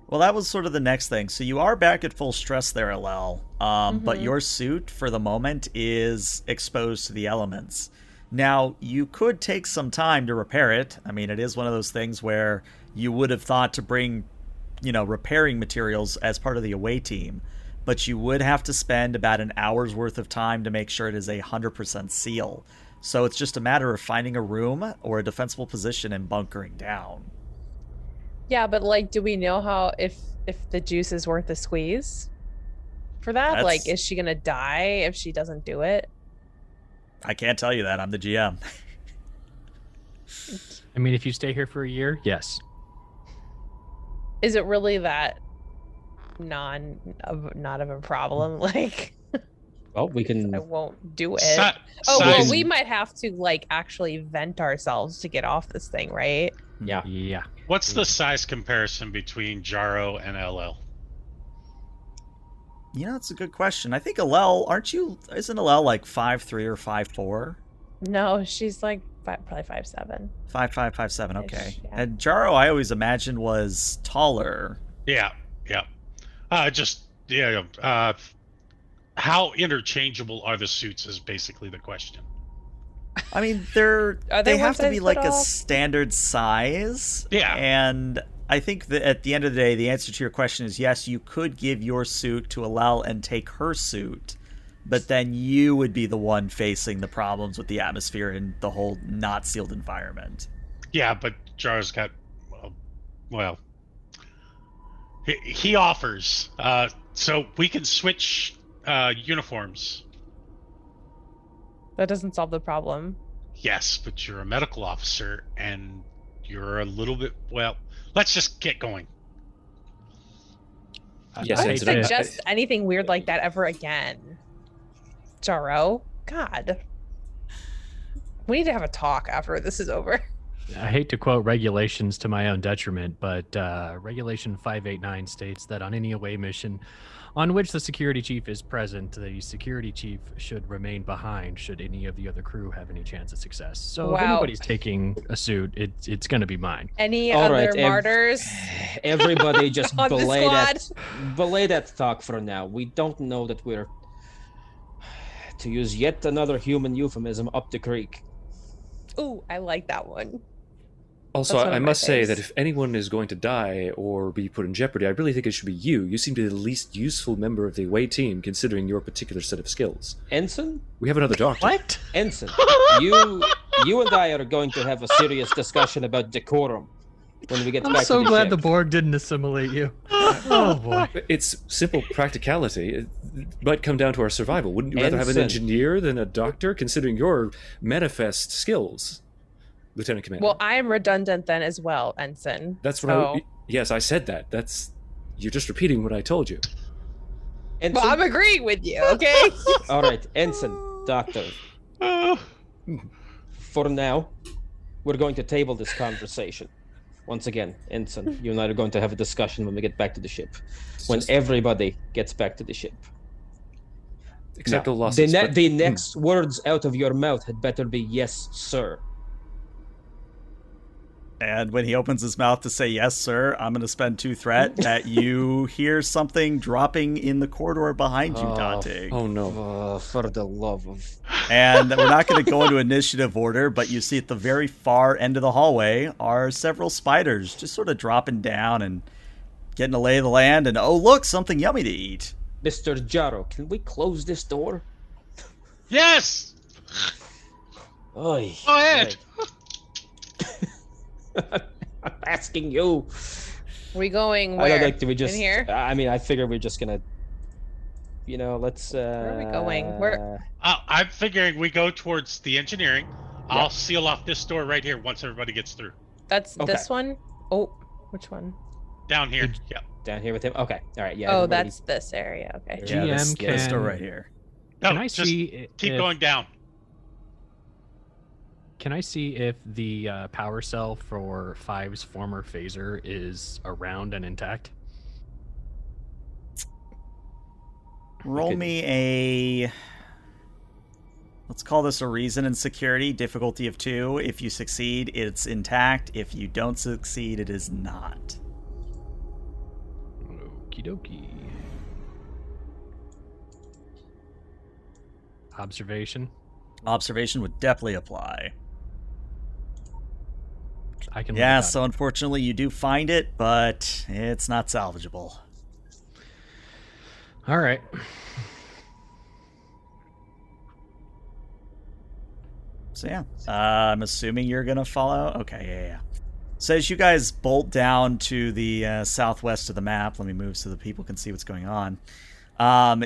Well, that was sort of the next thing. So you are back at full stress there, Allel. But your suit, for the moment, is exposed to the elements. Now, you could take some time to repair it. I mean, it is one of those things where you would have thought to bring, repairing materials as part of the away team, but you would have to spend about an hour's worth of time to make sure it is 100% seal. So it's just a matter of finding a room or a defensible position and bunkering down. Yeah, but, do we know how if the juice is worth a squeeze for that? That's... is she going to die if she doesn't do it? I can't tell you that. I'm the GM. I mean, if you stay here for a year, yes. Is it really that not of a problem? Well, we can... I won't do it. Well, we might have to, actually vent ourselves to get off this thing, right? Yeah. What's the size comparison between Jaro and LL? That's a good question. I think Allel, isn't Allel 5'3" or 5'4"? No, she's probably 5'7". 5'7", okay. Yeah. And Jaro, I always imagined, was taller. Yeah. How interchangeable are the suits is basically the question. I mean, they have to be a standard size. Yeah. And I think that at the end of the day, the answer to your question is yes, you could give your suit to Allel and take her suit, but then you would be the one facing the problems with the atmosphere and the whole not sealed environment. Yeah, but Jaro's got, he offers. So we can switch uniforms. That doesn't solve the problem. Yes, but you're a medical officer and you're a little bit, let's just get going. Yes, I suggest anything weird like that ever again. Jaro, God. We need to have a talk after this is over. I hate to quote regulations to my own detriment, but Regulation 589 states that on any away mission on which the security chief is present, the security chief should remain behind should any of the other crew have any chance of success. So if anybody's taking a suit, it's going to be mine. Any other martyrs? Everybody just belay that talk for now. We don't know that we're, to use yet another human euphemism, up the creek. Ooh, I like that one. Also, I must say that if anyone is going to die or be put in jeopardy, I really think it should be you. You seem to be the least useful member of the away team, considering your particular set of skills. Ensign? We have another doctor. What? Ensign, you and I are going to have a serious discussion about decorum when we get back to the ship. I'm so glad the Borg didn't assimilate you. Oh, boy. It's simple practicality. It might come down to our survival. Wouldn't you rather have an engineer than a doctor, considering your manifest skills? Lieutenant Commander. Well, I am redundant then as well, Ensign. That's what Yes, I said that. You're just repeating what I told you. Ensign? Well, I'm agreeing with you, okay? All right, Ensign, Doctor. For now, we're going to table this conversation. Once again, Ensign, you and I are going to have a discussion when we get back to the ship. When everybody gets back to the ship. Except the losses. The next words out of your mouth had better be, yes, sir. And when he opens his mouth to say, yes, sir, I'm going to spend 2 threat that you hear something dropping in the corridor behind you, Dateg. Oh, no. For the love of... And we're not going to go into initiative order, but you see at the very far end of the hallway are several spiders just sort of dropping down and getting a lay of the land. And, oh, look, something yummy to eat. Mr. Jaro, can we close this door? Yes! Oy. Go ahead. I'm asking you. We going where? In here? I mean, I figure we're just gonna, you know, let's. Where are we going? I'm figuring we go towards the engineering. Yep. I'll seal off this door right here once everybody gets through. That's okay. This one. Oh, which one? Down here. Yep. Down here with him. Okay. All right. Yeah. Oh, that's this area. Okay. Yeah, GM this door right here. No, can I see? Keep going down. Can I see if the power cell for Five's former phaser is around and intact? Roll me a... Let's call this a reason and security. Difficulty of 2. If you succeed, it's intact. If you don't succeed, it is not. Okie dokie. Observation? Observation would definitely apply. Yeah, so unfortunately you do find it, but it's not salvageable. All right. So yeah, I'm assuming you're going to follow. Okay, yeah. So as you guys bolt down to the southwest of the map, let me move so the people can see what's going on.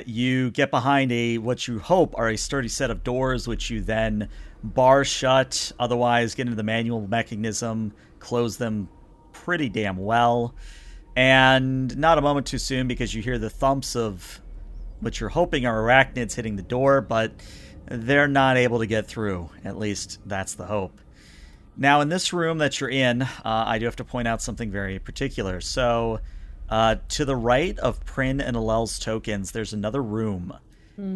You get behind what you hope are a sturdy set of doors, which you then bar shut, otherwise get into the manual mechanism, close them pretty damn well, and not a moment too soon because you hear the thumps of what you're hoping are arachnids hitting the door, but they're not able to get through. At least that's the hope. Now in this room that you're in, I do have to point out something very particular. So... to the right of Prin and Allel's tokens, there's another room.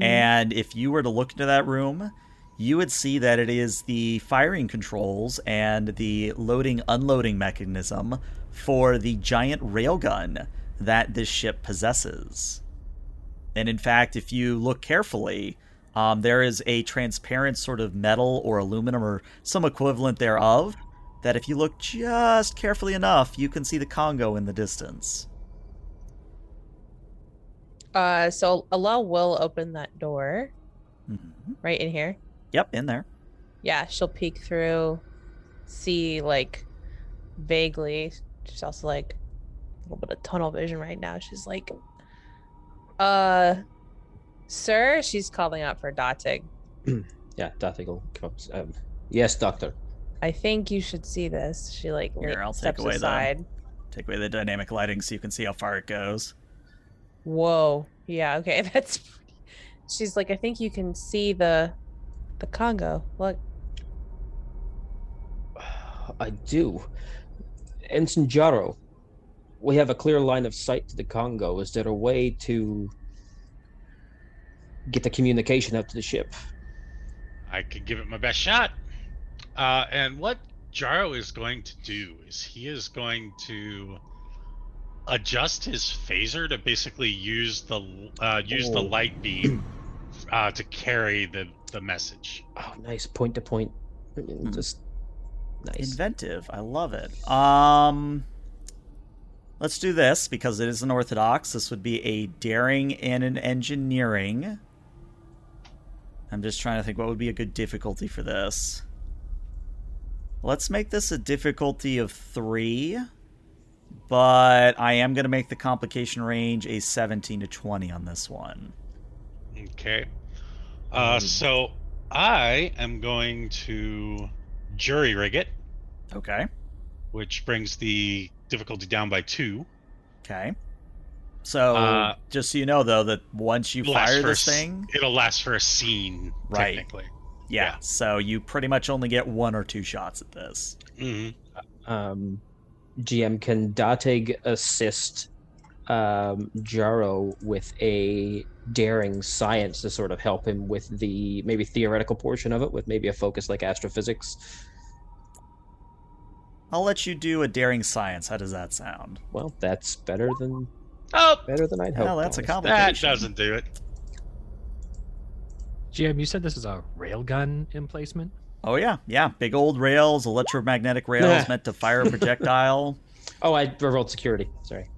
And if you were to look into that room, you would see that it is the firing controls and the loading-unloading mechanism for the giant railgun that this ship possesses. And in fact, if you look carefully, there is a transparent sort of metal or aluminum or some equivalent thereof that if you look just carefully enough, you can see the Congo in the distance. So Allel will open that door, right in here. Yep, in there. Yeah, she'll peek through, see like vaguely. She's also like a little bit of tunnel vision right now. She's like, sir," she's calling out for Dateg. Yeah, Dateg will come up. Yes, Doctor. I think you should see this. She like steps aside. Take away the dynamic lighting so you can see how far it goes. Whoa. Yeah, okay, that's... She's like, I think you can see the Congo. Look. I do. Ensign Jaro, we have a clear line of sight to the Congo. Is there a way to get the communication up to the ship? I could give it my best shot. And what Jaro is going to do is he is going to adjust his phaser to basically use the light beam to carry the message. Oh, nice. Point to point. Just nice. Inventive. I love it. Let's do this because it is unorthodox. This would be a daring and an engineering. I'm just trying to think what would be a good difficulty for this. Let's make this a difficulty of 3, but I am going to make the complication range a 17 to 20 on this one. Okay. So I am going to jury rig it. Okay. Which brings the difficulty down by 2. Okay. So just so you know, though, that once you fire this thing... It'll last for a scene, right. Technically. Yeah, so you pretty much only get 1 or 2 shots at this. Mm-hmm. GM, can Dateg assist Jaro with a daring science to sort of help him with the maybe theoretical portion of it, with maybe a focus like astrophysics? I'll let you do a daring science. How does that sound? Well, that's better than... Oh, better than I'd hoped. No, that's a complication. That doesn't do it. GM, you said this is a railgun emplacement? Oh, yeah. Yeah, big old rails, electromagnetic rails meant to fire a projectile. Oh, I rolled security. Sorry.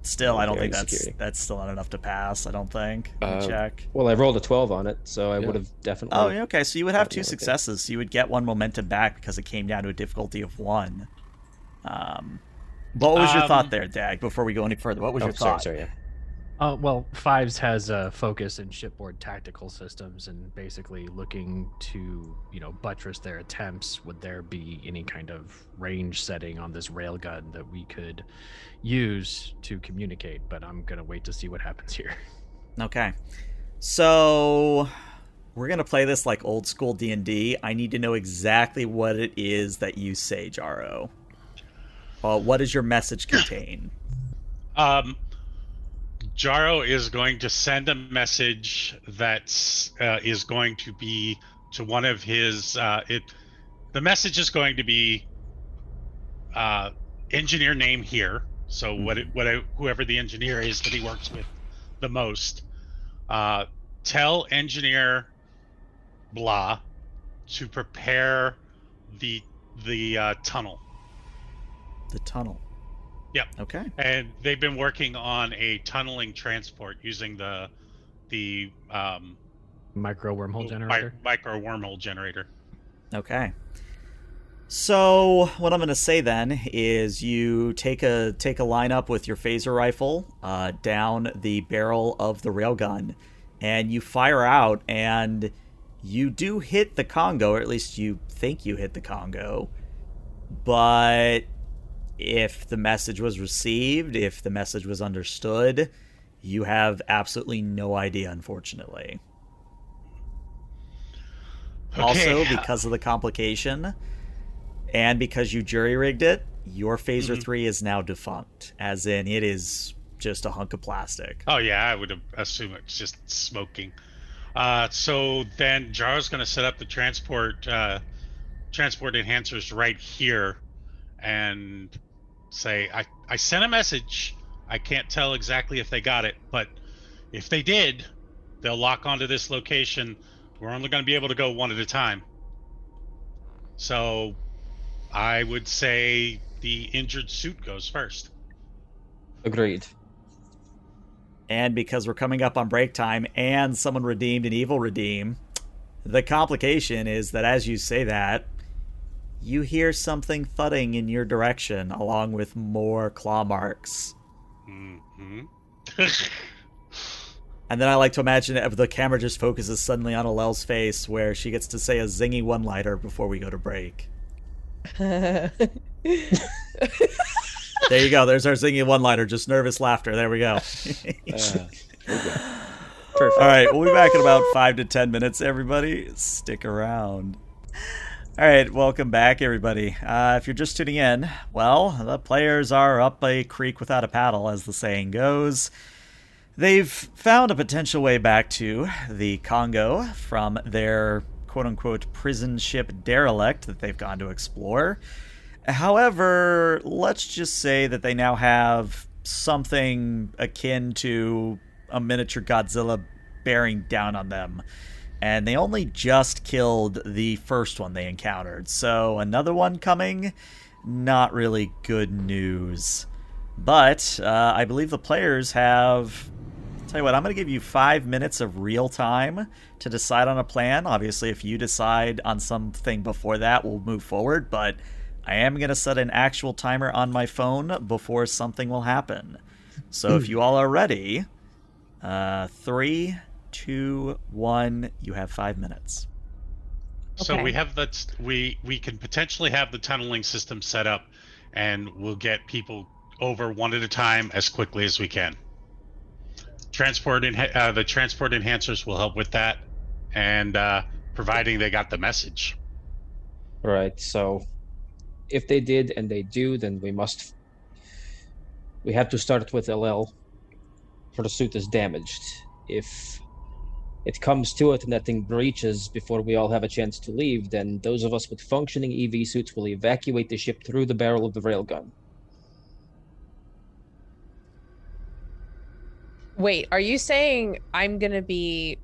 Still, I don't think that's still not enough to pass, I don't think. Check. Well, I rolled a 12 on it, so I would have definitely... Oh, okay, so you would have 2 successes. So you would get 1 momentum back because it came down to a difficulty of 1. But what was your thought there, Dag, before we go any further? What was your thought? Sorry, yeah. Well, Fives has a focus in shipboard tactical systems and basically looking to, you know, buttress their attempts. Would there be any kind of range setting on this railgun that we could use to communicate? But I'm going to wait to see what happens here. Okay. So we're going to play this like old school D&D. I need to know exactly what it is that you say, Jaro. What does your message contain? Jaro is going to send a message that is going to be to one of his... the message is going to be engineer name here. So whoever the engineer is that he works with the most. Tell engineer blah to prepare the tunnel. The tunnel. Yep. Okay. And they've been working on a tunneling transport using the micro-wormhole generator. Micro-wormhole generator. Okay. So what I'm going to say then is you take a line up with your phaser rifle down the barrel of the railgun, and you fire out, and you do hit the Congo, or at least you think you hit the Congo, but... If the message was received, if the message was understood, you have absolutely no idea, unfortunately. Okay. Also, because of the complication, and because you jury-rigged it, your Phaser 3 is now defunct. As in, it is just a hunk of plastic. Oh, yeah, I would assume it's just smoking. So then Jaro's going to set up the transport enhancers right here. And say, I sent a message. I can't tell exactly if they got it, but if they did, they'll lock onto this location. We're only going to be able to go one at a time. So I would say the injured suit goes first. Agreed. And because we're coming up on break time and someone redeemed an evil redeem, the complication is that as you say that, you hear something thudding in your direction, along with more claw marks. Mm-hmm. And then I like to imagine if the camera just focuses suddenly on Allel's face, where she gets to say a zingy one-liner before we go to break. There you go. There's our zingy one-liner. Just nervous laughter. There we go. Okay. Perfect. All right. We'll be back in about 5 to 10 minutes, everybody. Stick around. All right. Welcome back, everybody. If you're just tuning in, well, the players are up a creek without a paddle, as the saying goes. They've found a potential way back to the Congo from their quote-unquote prison ship derelict that they've gone to explore. However, let's just say that they now have something akin to a miniature Godzilla bearing down on them. And they only just killed the first one they encountered. So another one coming, not really good news. But I believe the players have... Tell you what, I'm going to give you 5 minutes of real time to decide on a plan. Obviously, if you decide on something before that, we'll move forward. But I am going to set an actual timer on my phone before something will happen. So if you all are ready, 3, 2, 1, you have 5 minutes. Okay. So we have that we can potentially have the tunneling system set up, and we'll get people over one at a time as quickly as we can. The transport enhancers will help with that, and providing they got the message. Right. So if they did, and they do, then we have to start with LL. Pursuit is damaged. If it comes to it and that thing breaches before we all have a chance to leave, then those of us with functioning EV suits will evacuate the ship through the barrel of the railgun. Wait, are you saying I'm gonna be...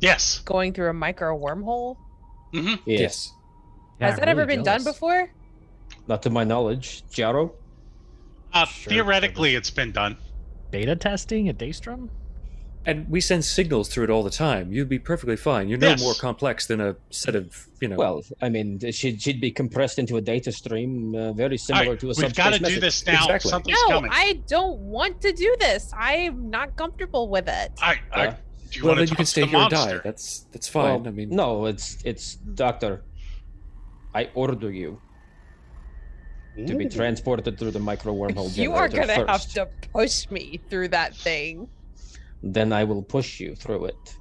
Yes. Going through a micro wormhole? Mm-hmm. Yes. Has that ever been done before? Not to my knowledge. Jaro? Theoretically, it's been done. Beta testing at Daystrom? And we send signals through it all the time. You'd be perfectly fine. You're no more complex than a set of, you know... Well, I mean, she'd be compressed into a data stream very similar to a subspace message. We've got to do this now. Exactly. Something's coming. No, I don't want to do this. I'm not comfortable with it. Do you want to talk to the monster? Well, then you can stay here and die. That's fine. Well, I mean... No, it's Doctor... I order you to be transported through the micro wormhole. You are going to have to push me through that thing. Then I will push you through it.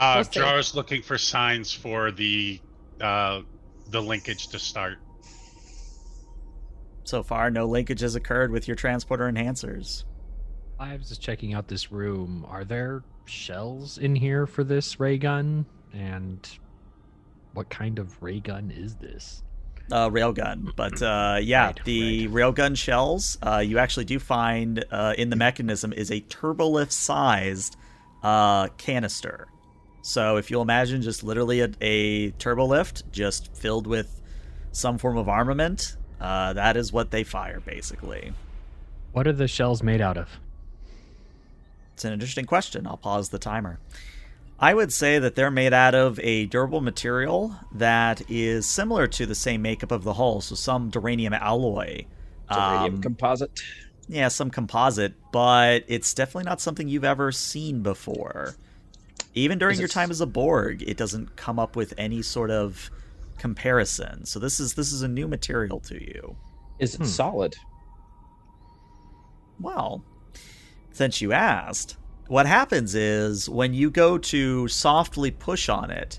Jaro's looking for signs for the linkage to start. So far, no linkage has occurred with your transporter enhancers. I was just checking out this room. Are there shells in here for this ray gun? And... what kind of ray gun is this? Railgun. But railgun shells, you actually do find in the mechanism is a turbolift-sized canister. So if you'll imagine just literally a turbolift just filled with some form of armament, that is what they fire, basically. What are the shells made out of? It's an interesting question. I'll pause the timer. I would say that they're made out of a durable material that is similar to the same makeup of the hull, so some duranium alloy. Duranium composite? Yeah, some composite, but it's definitely not something you've ever seen before. Even during your time as a Borg, it doesn't come up with any sort of comparison. So this is a new material to you. Is it solid? Well, since you asked... What happens is when you go to softly push on it,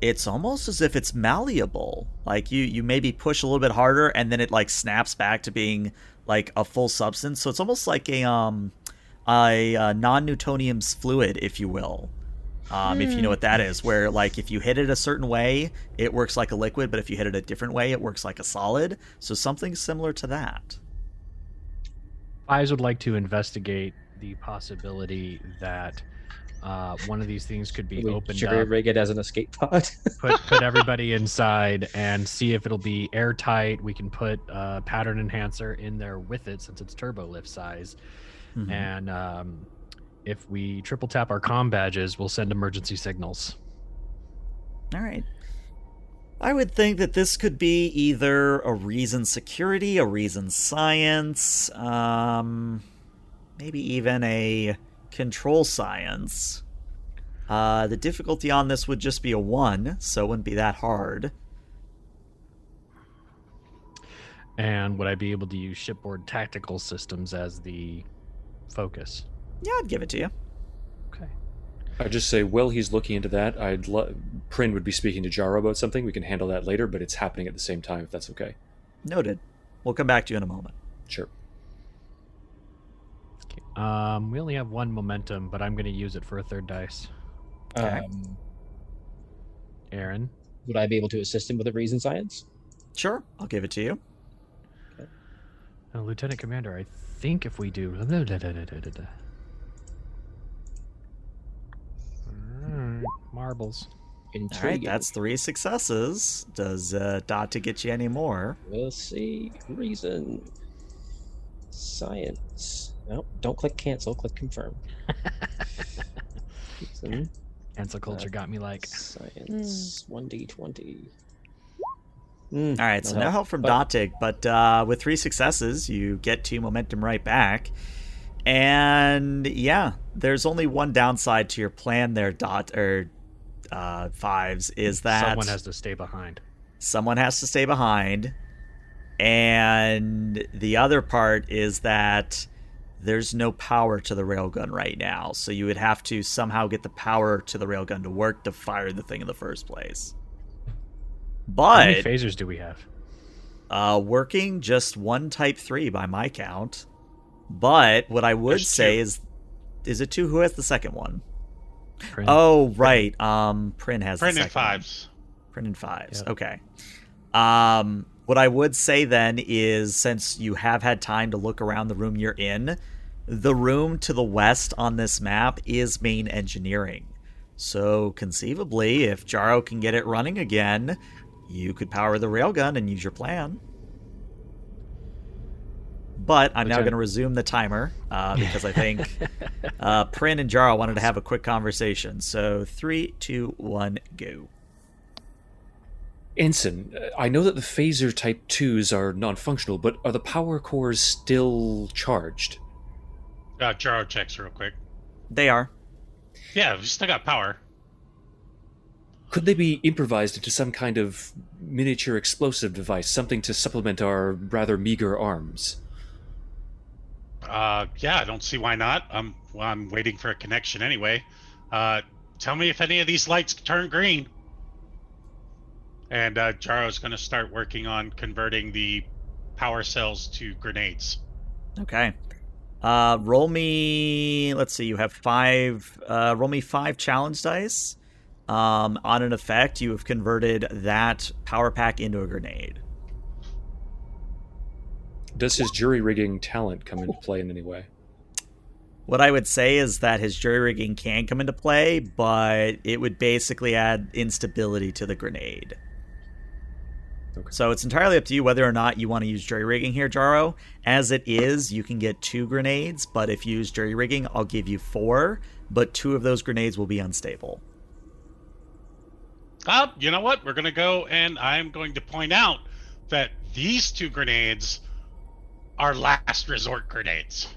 it's almost as if it's malleable. Like you maybe push a little bit harder and then it like snaps back to being like a full substance. So it's almost like a non-Newtonian fluid, if you will. If you know what that is, where like if you hit it a certain way, it works like a liquid, but if you hit it a different way, it works like a solid. So something similar to that. I would like to investigate the possibility that one of these things could be opened up. Should we rig it as an escape pod? put everybody inside and see if it'll be airtight. We can put a pattern enhancer in there with it since it's turbo lift size. Mm-hmm. And if we triple tap our comm badges, we'll send emergency signals. All right. I would think that this could be either a reason security, a reason science, maybe even a control science. The difficulty on this would just be a 1, so it wouldn't be that hard. And would I be able to use shipboard tactical systems as the focus? Yeah, I'd give it to you. Okay. I'd just say, well, he's looking into that. Prin would be speaking to Jaro about something. We can handle that later, but it's happening at the same time, if that's okay. Noted. We'll come back to you in a moment. Sure. Okay. We only have one momentum, but I'm going to use it for a third dice. Okay. Aaron? Would I be able to assist him with a reason science? Sure. I'll give it to you. Okay. Lieutenant Commander, I think if we do... Marbles. Intriguing. All right, that's three successes. Does Dateg get you any more? We'll see. Reason. Science. No, don't click cancel. Click confirm. Reason. Cancel culture got me like... Science. 1d20. All right, so no help from Dateg, but with three successes, you get two momentum right back. And yeah, there's only one downside to your plan there, Fives, is that someone has to stay behind. Someone has to stay behind. And the other part is that there's no power to the railgun right now, so you would have to somehow get the power to the railgun to work to fire the thing in the first place. But how many phasers do we have? Working just one Type 3 by my count. But what I would say is it two? Who has the second one? Prin. Oh, right. Prin has Prin the second one. Prin and Fives. Yep. Okay. What I would say then is, since you have had time to look around the room you're in, the room to the west on this map is main engineering. So conceivably, if Jaro can get it running again, you could power the railgun and use your plan. But I'm now going to resume the timer because I think Prin and Jaro wanted to have a quick conversation. So 3, 2, 1, go. Ensign, I know that the phaser type 2s are non-functional, but are the power cores still charged? Jaro checks real quick. They are. Yeah, we've still got power. Could they be improvised into some kind of miniature explosive device, something to supplement our rather meager arms? Yeah, I don't see why not. I'm waiting for a connection anyway. Tell me if any of these lights turn green. And Jaro's going to start working on converting the power cells to grenades. Okay. Roll me, let's see, you have roll me 5 challenge dice. On an effect, you have converted that power pack into a grenade. Does his jury-rigging talent come into play in any way? What I would say is that his jury-rigging can come into play, but it would basically add instability to the grenade. Okay. So it's entirely up to you whether or not you want to use jury-rigging here, Jaro. As it is, you can get 2 grenades, but if you use jury-rigging, I'll give you 4, but 2 of those grenades will be unstable. You know what? We're going to go, and I'm going to point out that these 2 grenades... our last resort grenades.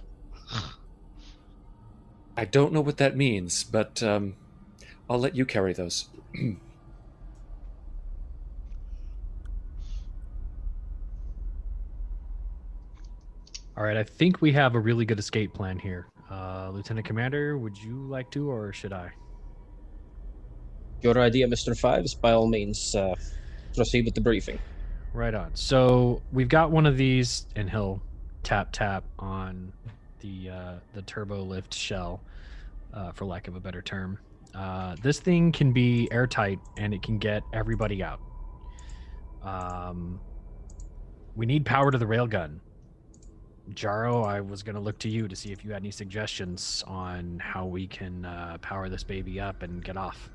I don't know what that means, but I'll let you carry those. All right, I think we have a really good escape plan here. Lieutenant Commander, would you like to, or should I? Your idea, Mr. Fives, by all means, proceed with the briefing. Right on. So we've got one of these, and he'll tap on the turbo lift shell, for lack of a better term. This thing can be airtight, and it can get everybody out. We need power to the railgun. Jaro, I was going to look to you to see if you had any suggestions on how we can power this baby up and get off.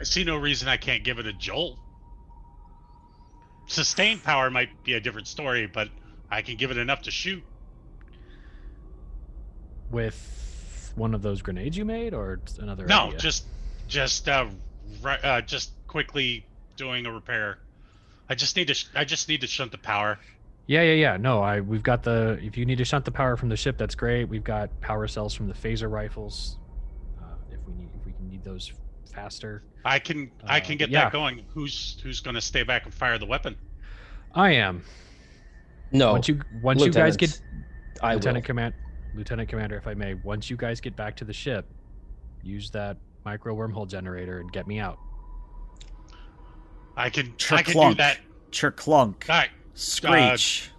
I see no reason I can't give it a jolt. Sustained power might be a different story, but I can give it enough to shoot. With one of those grenades you made, or another? No, idea? just quickly doing a repair. I just need to shunt the power. Yeah. No, we've got the. If you need to shunt the power from the ship, that's great. We've got power cells from the phaser rifles. If we need those faster. I can get that going. Who's going to stay back and fire the weapon? I am. No. Lieutenant Commander, if I may, once you guys get back to the ship, use that micro wormhole generator and get me out. I can do that. Cherclunk. All right. Screech.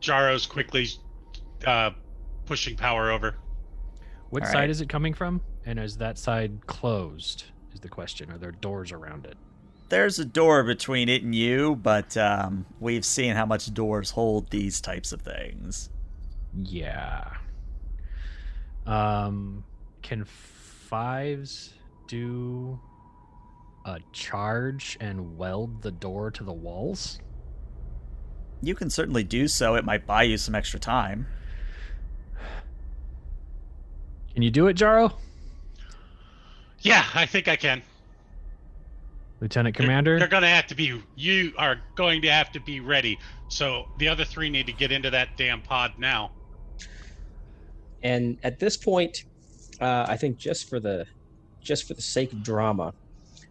Jaro's quickly pushing power over. What All side right. is it coming from? And is that side closed? Is the question. Are there doors around it? There's a door between it and you, but we've seen how much doors hold these types of things. Yeah. Can Fives do a charge and weld the door to the walls? You can certainly do so. It might buy you some extra time. Can you do it, Jaro? Yeah, I think I can. Lieutenant Commander? You are going to have to be ready. So the other three need to get into that damn pod now. And at this point, I think just for the sake of drama,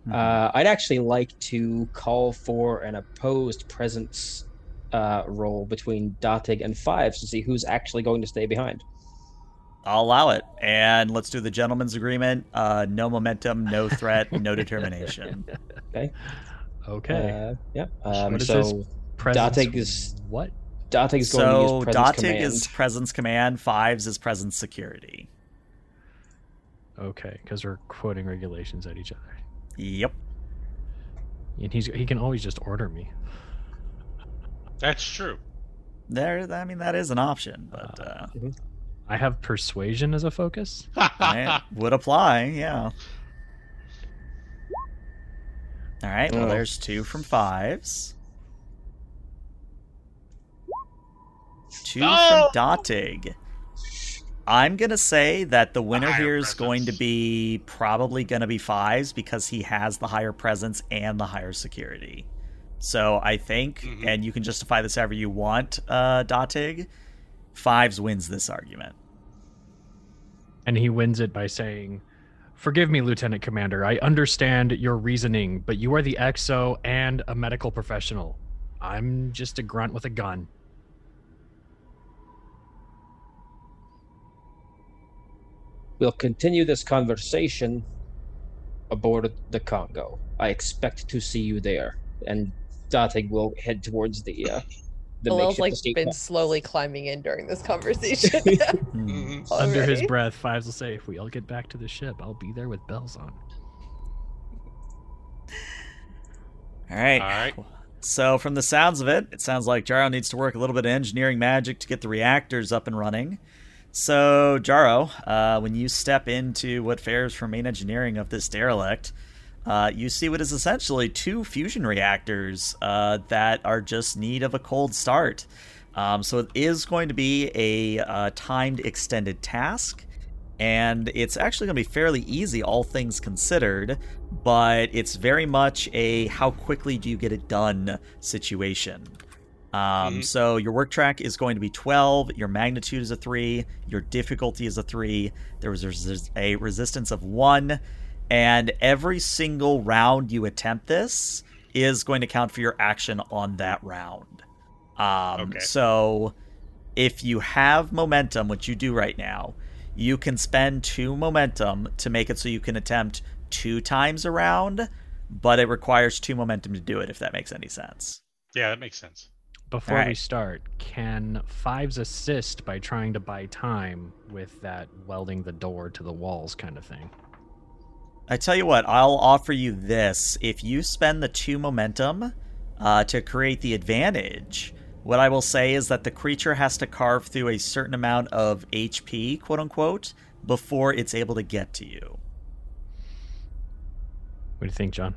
I'd actually like to call for an opposed presence roll between Dateg and Fives to see who's actually going to stay behind. I'll allow it. And let's do the gentleman's agreement. No momentum, no threat, no determination. Okay. Okay. Yep. So Dateg is what? Dateg is going to use presence command. So Dateg is presence command. Fives is presence security. Okay, because we're quoting regulations at each other. Yep. And he can always just order me. That's true. I mean, that is an option, but I have persuasion as a focus. It would apply, yeah. All right, well, there's two from Fives. Two from Dateg. I'm going to say that the winner here is probably going to be Fives because he has the higher presence and the higher security. So I think, and you can justify this however you want, Dateg, Fives wins this argument. And he wins it by saying, "Forgive me, Lieutenant Commander. I understand your reasoning, but you are the XO and a medical professional. I'm just a grunt with a gun." We'll continue this conversation aboard the Congo. I expect to see you there. And Dateg will head towards the makeshift. Allel's been slowly climbing in during this conversation. Under his breath, Fives will say, "If we all get back to the ship, I'll be there with bells on." All right. So from the sounds of it, it sounds like Jaro needs to work a little bit of engineering magic to get the reactors up and running. So, Jaro, when you step into what fares for main engineering of this derelict, you see what is essentially two fusion reactors that are just in need of a cold start. So it is going to be a timed extended task, and it's actually going to be fairly easy, all things considered, but it's very much a how quickly do you get it done situation. So your work track is going to be 12, your magnitude is a 3, your difficulty is a 3, there was a resistance of 1, and every single round you attempt this is going to count for your action on that round. So if you have momentum, which you do right now, you can spend 2 momentum to make it so you can attempt 2 times a round, but it requires 2 momentum to do it, if that makes any sense. Yeah, that makes sense. Before we start, can Fives assist by trying to buy time with that welding the door to the walls kind of thing? I tell you what, I'll offer you this. If you spend the 2 momentum to create the advantage, what I will say is that the creature has to carve through a certain amount of HP, quote unquote, before it's able to get to you. What do you think, John?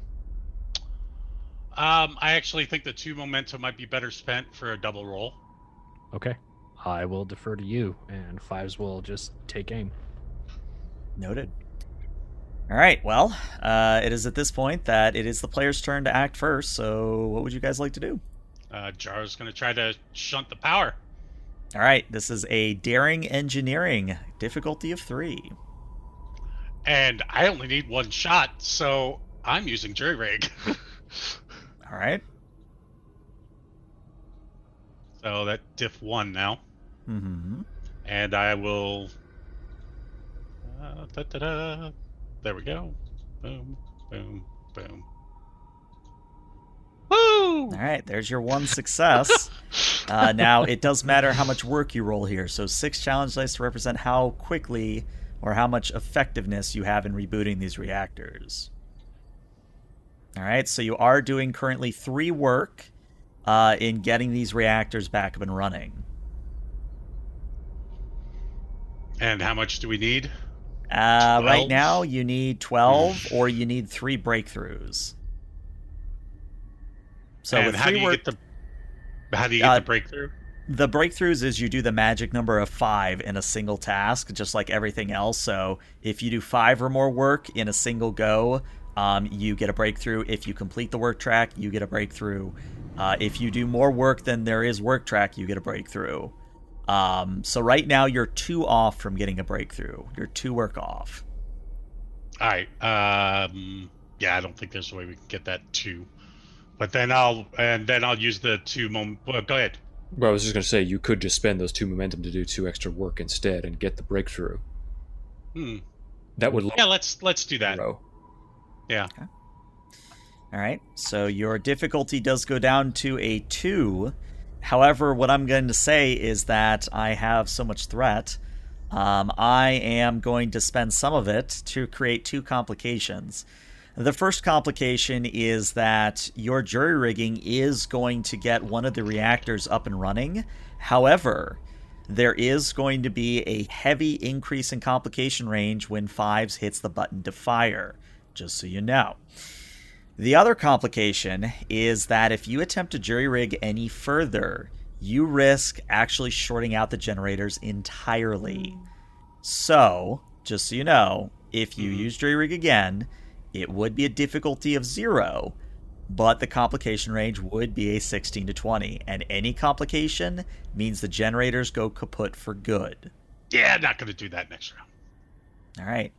I actually think the 2 momentum might be better spent for a double roll. Okay. I will defer to you, and Fives will just take aim. Noted. All right, well, it is at this point that it is the player's turn to act first, so what would you guys like to do? Jaro's going to try to shunt the power. All right, this is a daring engineering, difficulty of 3. And I only need one shot, so I'm using jury rig. All right. So that diff 1 now. Mm-hmm. And I will... da-da-da. There we go. Boom, boom, boom. Woo! All right, there's your one success. Now, it does matter how much work you roll here. So 6 challenge dice to represent how quickly or how much effectiveness you have in rebooting these reactors. All right, so you are doing currently 3 work in getting these reactors back up and running. And how much do we need? Right now, you need 12, or you need 3 breakthroughs. So and with how do you get the how do you get the breakthrough? The breakthroughs is you do the magic number of 5 in a single task, just like everything else. So if you do 5 or more work in a single go, you get a breakthrough. If you complete the work track, you get a breakthrough. If you do more work than there is work track, you get a breakthrough. So right now you're 2 off from getting a breakthrough. You're 2 work off. All right. Yeah, I don't think there's a way we can get that 2. But then I'll use the 2 moment. Well, go ahead. Well, I was just going to say, you could just spend those 2 momentum to do 2 extra work instead and get the breakthrough. Hmm. That would... Yeah, let's do that. Yeah. Okay. All right. So your difficulty does go down to a 2. However, what I'm going to say is that I have so much threat. I am going to spend some of it to create 2 complications. The first complication is that your jury rigging is going to get one of the reactors up and running. However, there is going to be a heavy increase in complication range when Fives hits the button to fire, just so you know. The other complication is that if you attempt to jury rig any further, you risk actually shorting out the generators entirely. So, just so you know, if you use jury rig again, it would be a difficulty of 0, but the complication range would be a 16 to 20, and any complication means the generators go kaput for good. Yeah, not going to do that next round. All right.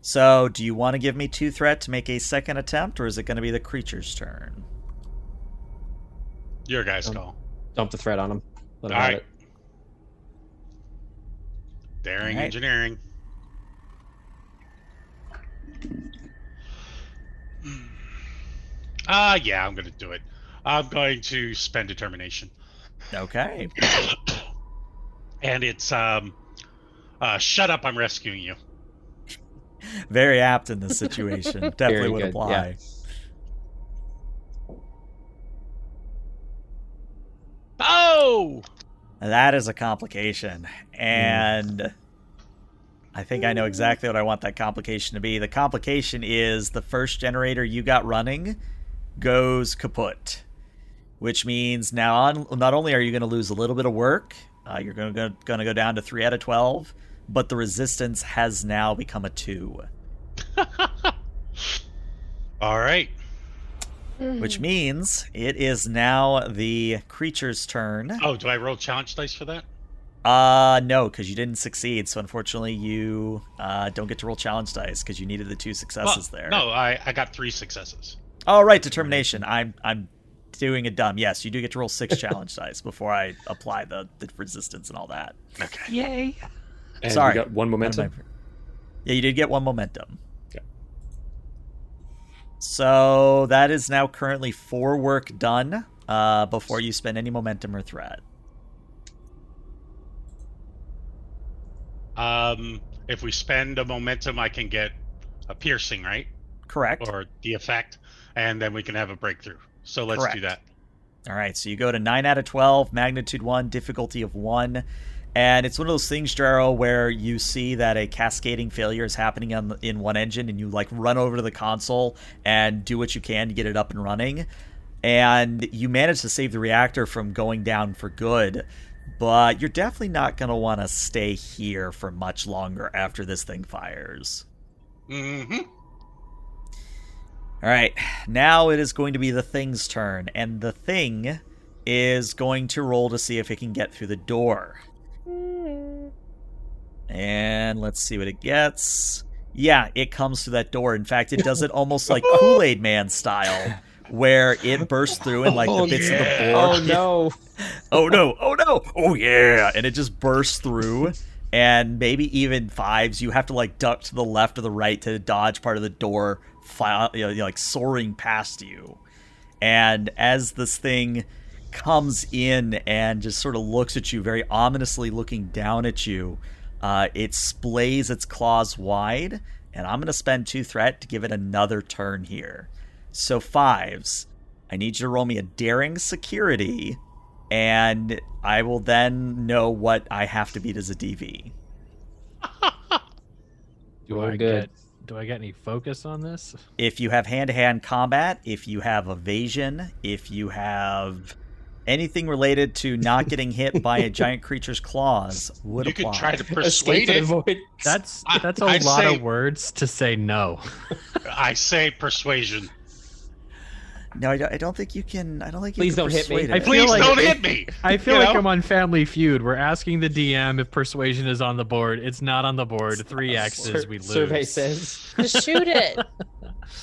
So, do you want to give me 2 threat to make a second attempt, or is it going to be the creature's turn? Your guy's call. Dump the threat on him. Let him have it. Daring engineering. Yeah, I'm going to do it. I'm going to spend determination. Okay. And it's, shut up, I'm rescuing you. Very apt in this situation. Definitely very would good. Apply. Yeah. Oh! That is a complication. And... I think I know exactly what I want that complication to be. The complication is the first generator you got running goes kaput, which means now not only are you going to lose a little bit of work, you're going to go down to 3 out of 12, but the resistance has now become a 2. All right. Which means it is now the creature's turn. Oh, do I roll challenge dice for that? No, because you didn't succeed, so unfortunately you don't get to roll challenge dice because you needed the 2 successes there. No, I got 3 successes. Oh, right, determination. I'm doing a dumb. Yes, you do get to roll 6 challenge dice before I apply the resistance and all that. Okay. Yay. And sorry. You got 1 momentum? Yeah, you did get 1 momentum. Okay. So that is now currently 4 work done before you spend any momentum or threat. If we spend a momentum, I can get a piercing, right? Correct. Or the effect, and then we can have a breakthrough. So let's do that. All right, so you go to 9 out of 12, magnitude 1, difficulty of 1. And it's one of those things, Jaro, where you see that a cascading failure is happening in one engine, and you like run over to the console and do what you can to get it up and running. And you manage to save the reactor from going down for good. But you're definitely not going to want to stay here for much longer after this thing fires. Mm-hmm. All right. Now it is going to be the thing's turn. And the thing is going to roll to see if it can get through the door. And let's see what it gets. Yeah, it comes through that door. In fact, it does it almost like Kool-Aid Man style, where it bursts through and like the bits of the Borg. Oh no! Oh no! Oh no! Oh yeah! And it just bursts through. And maybe even Fives, you have to like duck to the left or the right to dodge part of the door, fly, you know, like soaring past you. And as this thing comes in and just sort of looks at you, very ominously looking down at you, it splays its claws wide. And I'm going to spend 2 threat to give it another turn here. So Fives, I need you to roll me a daring security, and I will then know what I have to beat as a DV. Do I get any focus on this? If you have hand-to-hand combat, if you have evasion, if you have anything related to not getting hit by a giant creature's claws, would you apply. You could try to persuade it. That's a lot of words to say no. I say persuasion. No, I don't think you can. I don't think you Please can. Please don't hit me. Please like don't hit me. I feel like I'm on Family Feud. We're asking the DM if persuasion is on the board. It's not on the board. 3 X's, we lose. Survey says. Just shoot it.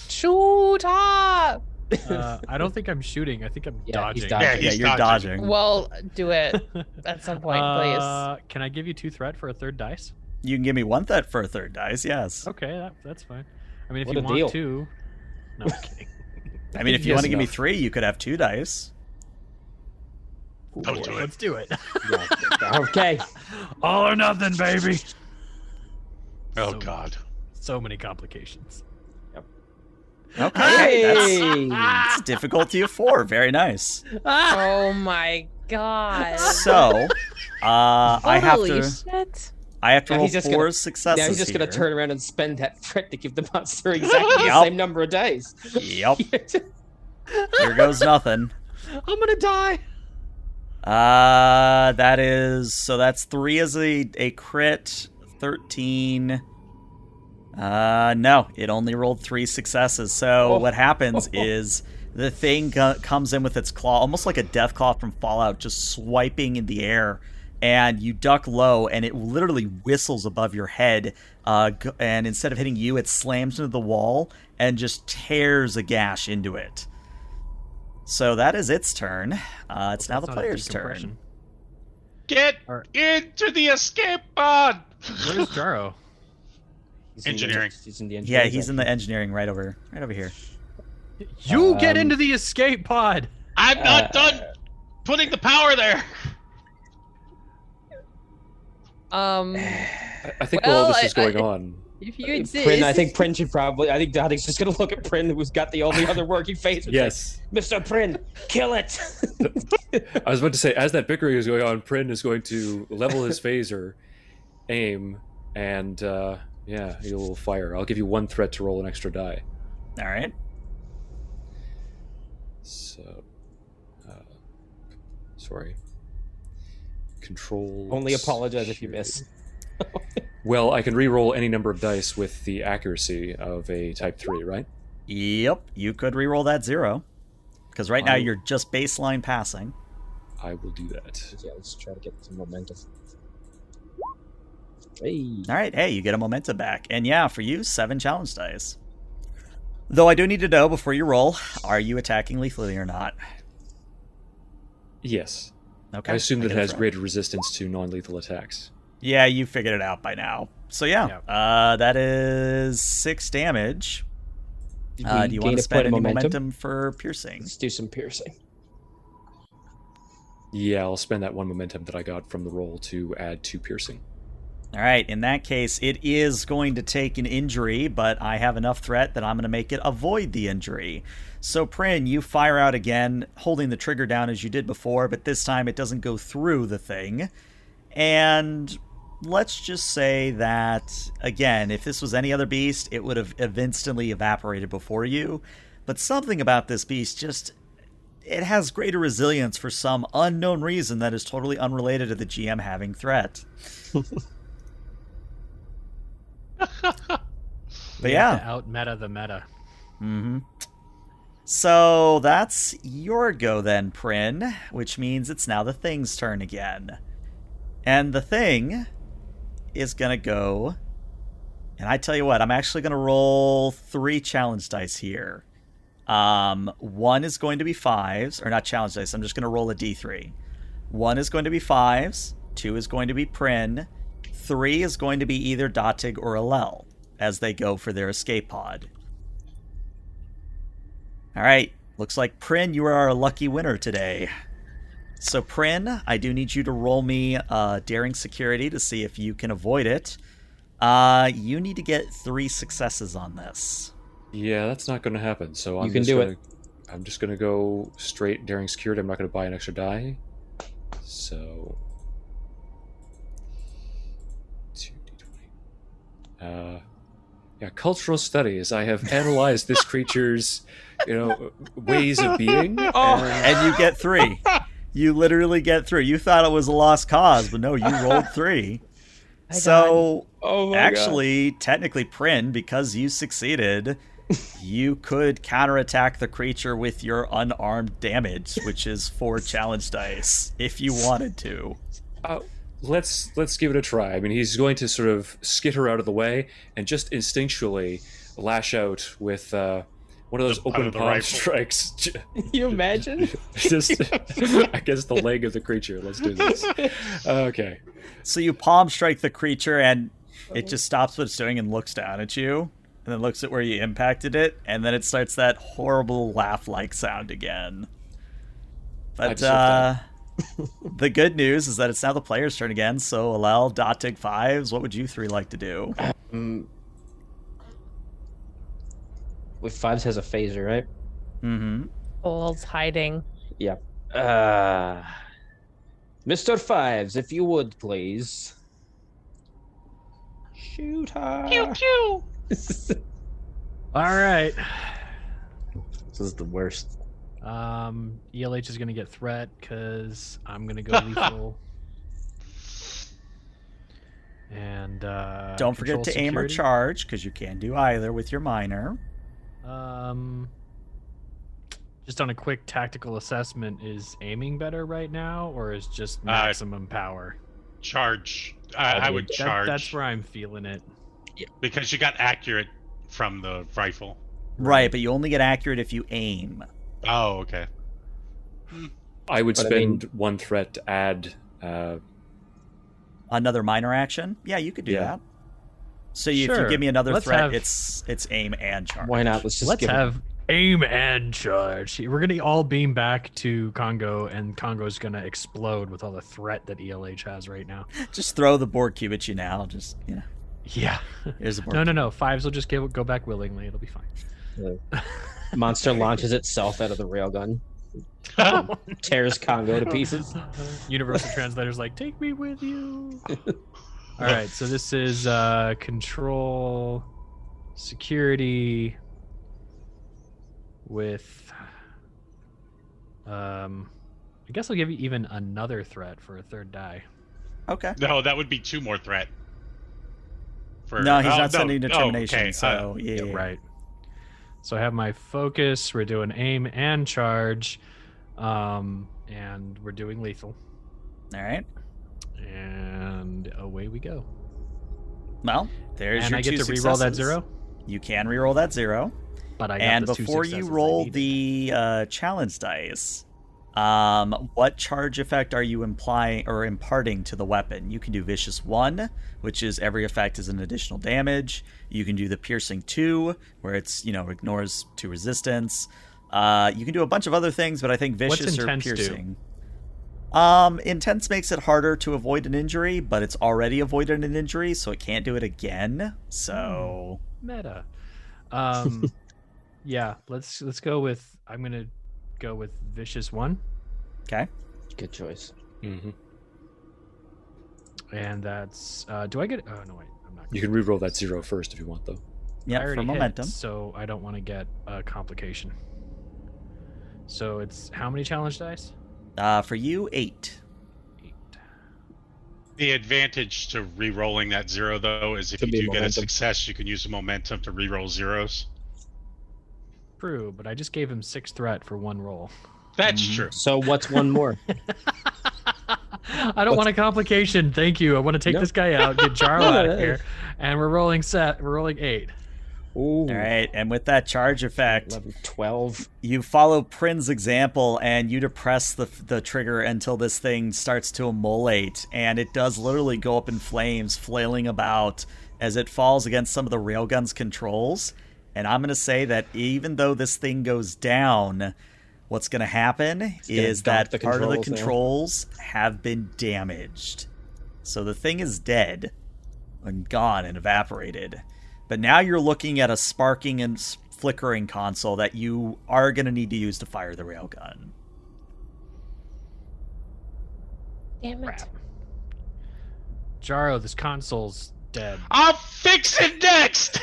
Shoot up. I don't think I'm shooting. I think I'm dodging. You're dodging. Well, do it at some point, please. Can I give you 2 threat for a third dice? You can give me 1 threat for a third dice. Yes. Okay, that's fine. I mean, if you want to. No, I'm kidding. I mean, if you want to give me 3, you could have 2 dice. Ooh, let's do it. Okay. All or nothing, baby. Oh, God. So many complications. Yep. Okay. Hey! That's difficulty of 4. Very nice. Oh, my God. So, I have to roll 4 successes. Now he's just going to turn around and spend that threat to give the monster exactly the same number of dice. Yep. Here goes nothing. I'm going to die. That is... So that's 3 as a crit. 13. No, it only rolled 3 successes. So what happens is the thing comes in with its claw, almost like a death claw from Fallout, just swiping in the air. And you duck low, and it literally whistles above your head. And instead of hitting you, it slams into the wall and just tears a gash into it. So that is its turn. It's now the player's turn. Get into the escape pod! Where's Jaro? Engineering. He's in the engineering. Yeah, he's in the engineering right over here. You get into the escape pod! I'm not done putting the power there! I think while all this is going on, if you insist, Prin, I think Prin should probably. I think Datting's just gonna look at Prin, who's got the only other working face. Yes, like, Mr. Prin, kill it. I was about to say, as that bickering is going on, Prin is going to level his phaser, aim, and he'll fire. I'll give you 1 threat to roll an extra die. All right. So, sorry. Control. Only apologize if you miss. Well, I can re-roll any number of dice with the accuracy of a type 3, right? Yep, you could re-roll that 0. Because now you're just baseline passing. I will do that. Yeah, let's try to get some momentum. Hey. Alright, hey, you get a momentum back. And yeah, for you, 7 challenge dice. Though I do need to know before you roll, are you attacking lethally or not? Yes. Okay. I assume that it has greater resistance to non-lethal attacks. Yeah, you figured it out by now. So that is 6 damage. Do you want to spend any momentum for piercing? Let's do some piercing. Yeah, I'll spend that 1 momentum that I got from the roll to add 2 piercing. All right, in that case, it is going to take an injury, but I have enough threat that I'm going to make it avoid the injury. So, Prin, you fire out again, holding the trigger down as you did before, but this time it doesn't go through the thing. And let's just say that, again, if this was any other beast, it would have instantly evaporated before you. But something about this beast just... it has greater resilience for some unknown reason that is totally unrelated to the GM having threat. But out meta the meta. Mm-hmm. So that's your go then, Prin, which means it's now the thing's turn again. And the thing is gonna go And I tell you what, I'm actually going to roll 3 challenge dice here. One is going to be fives, or not challenge dice, I'm just going to roll a d3. One is going to be fives, 2 is going to be Prin, 3 is going to be either Dateg or Allel as they go for their escape pod. All right, looks like Prin, you are our lucky winner today. So Prin, I do need you to roll me daring security to see if you can avoid it. You need to get 3 successes on this. Yeah, that's not going to happen. So I'm I'm just going to go straight daring security. I'm not going to buy an extra die. So 2d20. Yeah, cultural studies. I have analyzed this creature's, ways of being. Oh. And you get 3. You literally get 3. You thought it was a lost cause, but no, you rolled 3. So actually, technically, Prin, because you succeeded, you could counterattack the creature with your unarmed damage, which is 4 challenge dice, if you wanted to. Let's give it a try. I mean, he's going to sort of skitter out of the way and just instinctually lash out with one of those open palm strikes. Can you imagine? Just against the leg of the creature. Let's do this. Okay. So you palm strike the creature, and it just stops what it's doing and looks down at you, and then looks at where you impacted it, and then it starts that horrible laugh-like sound again. But the good news is that it's now the player's turn again, so Allel, Dateg, Fives, what would you 3 like to do? Fives has a phaser, right? Mm-hmm. All's hiding. Yeah. Mr. Fives, if you would, please. Shoot her. Pew, pew. All right. This is the worst. ELH is going to get threat because I'm going to go lethal. And don't forget to aim or charge, because you can do either with your minor. Just on a quick tactical assessment, is aiming better right now, or is just maximum power? Charge. I would charge. That's where I'm feeling it. Yeah. Because you got accurate from the rifle. Right, but you only get accurate if you aim. Oh, okay. I would spend 1 threat to add... another minor action? Yeah, you could do that. So if you give me another threat, it's aim and charge. Why not? Let's have aim and charge. We're going to all beam back to Congo, and Congo's going to explode with all the threat that ELH has right now. Just throw the Borg cube at you now. Just, Yeah. Here's the Borg cube. No. Fives will just go back willingly. It'll be fine. Monster launches itself out of the railgun. Tears Congo to pieces. Universal Translator's like, take me with you. All right, so this is control security with, I guess I'll give you even another threat for a 3rd die. Okay. No, that would be 2 more threat. No, he's not sending determination, okay. So yeah. Right. So I have my focus, we're doing aim and charge, and we're doing lethal. All right. And away we go. Well, there's your 2 successes. And I get to reroll that 0? You can reroll that 0. But I got the 2 successes. And before you roll the challenge dice, what charge effect are you implying or imparting to the weapon? You can do Vicious 1, which is every effect is an additional damage. You can do the Piercing 2, where it's ignores 2 resistance. You can do a bunch of other things, but I think Vicious or Piercing. Intense makes it harder to avoid an injury, but it's already avoided an injury, so it can't do it again. So meta. Yeah, let's go with. I'm gonna go with Vicious 1. Okay, good choice. Mm-hmm. And that's. Do I get? Oh no, wait. I'm not. You can reroll that 0 first if you want, though. Yeah, for momentum. So I don't want to get a complication. So it's how many challenge dice? For you, 8. 8. The advantage to re-rolling that 0, though, is if you do get a success, you can use the momentum to re-roll 0s. True, but I just gave him 6 threat for 1 roll. That's true. So what's 1 more? I don't want a complication. Thank you. I want to take this guy out, get Jaro out of here. And we're rolling set. We're rolling 8. Ooh. All right. And with that charge effect, 11, 12. You follow Prin's example and you depress the trigger until this thing starts to immolate. And it does literally go up in flames, flailing about as it falls against some of the railgun's controls. And I'm going to say that even though this thing goes down, what's going to happen is that part of the controls have been damaged. So the thing is dead and gone and evaporated. But now you're looking at a sparking and flickering console that you are going to need to use to fire the railgun. Damn it. Jaro, this console's dead. I'll fix it next!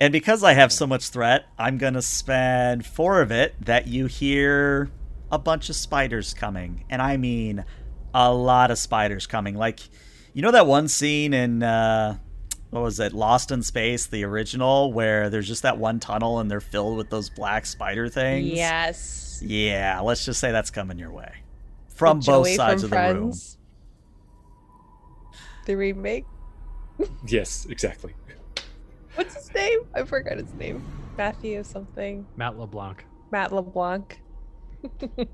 And because I have so much threat, I'm going to spend 4 of it that you hear a bunch of spiders coming. And I mean a lot of spiders coming. Like, you know that one scene in, what was it, Lost in Space, the original, where there's just that one tunnel and they're filled with those black spider things? Yes. Yeah, let's just say that's coming your way. From both sides of the room. The remake? Yes, exactly. What's his name? I forgot his name. Matthew something. Matt LeBlanc. Matt LeBlanc.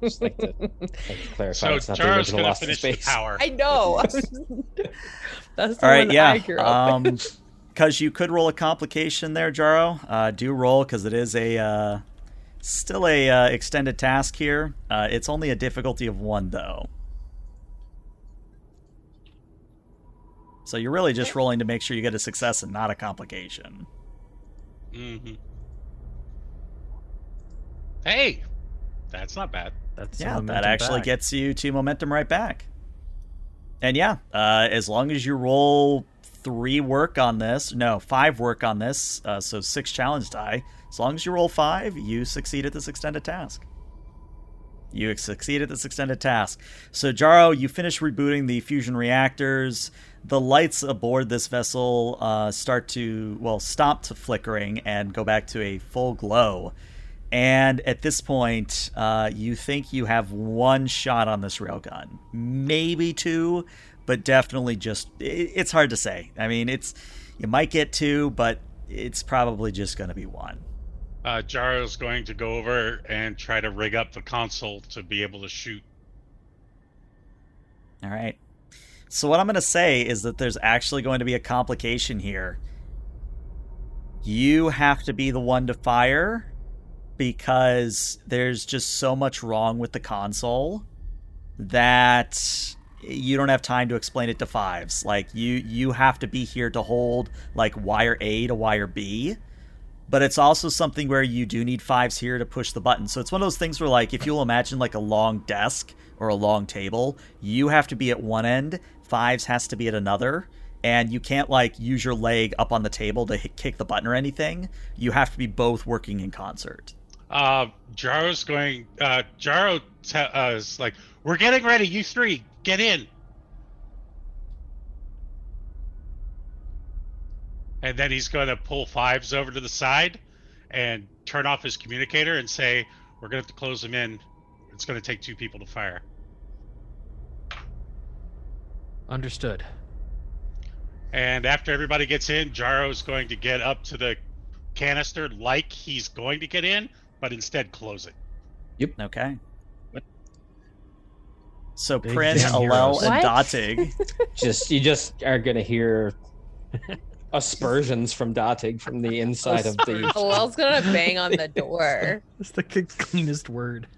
Just like to clarify, so it's not Charles the original Lost in Space. I know. That's the all right, one yeah. I grew up in. Because you could roll a complication there, Jaro. Do roll because it is a still a extended task here. It's only a difficulty of 1 though. So you're really just rolling to make sure you get a success and not a complication. Mm-hmm. Hey, that's not bad. That's that actually gets you to momentum right back. And as long as you roll 5 work on this, so 6 challenge die. As long as you roll 5, you succeed at this extended task. You succeed at this extended task. So Jaro, you finish rebooting the fusion reactors. The lights aboard this vessel stop to flickering and go back to a full glow. And at this point, you think you have 1 shot on this railgun. Maybe 2, but definitely it's hard to say. I mean, you might get 2, but it's probably just going to be 1. Jaro's going to go over and try to rig up the console to be able to shoot. All right. So what I'm going to say is that there's actually going to be a complication here. You have to be the one to fire because there's just so much wrong with the console that you don't have time to explain it to Fives. Like you have to be here to hold like wire A to wire B. But it's also something where you do need Fives here to push the button. So it's one of those things where like if you'll imagine like a long desk or a long table, you have to be at one end. Fives has to be at another, and you can't like use your leg up on the table to kick the button or anything. You have to be both working in concert. Jaro's like, we're getting ready. You 3, get in. And then he's going to pull Fives over to the side and turn off his communicator and say, we're going to have to close him in. It's going to take 2 people to fire. Understood. And after everybody gets in, Jaro's going to get up to the canister like he's going to get in, but instead close it. Yep. Okay. What? So Prin, Allel, and Dateg. You just are going to hear aspersions from Dateg from the inside of the... Allel's going to bang on the door. That's the cleanest word.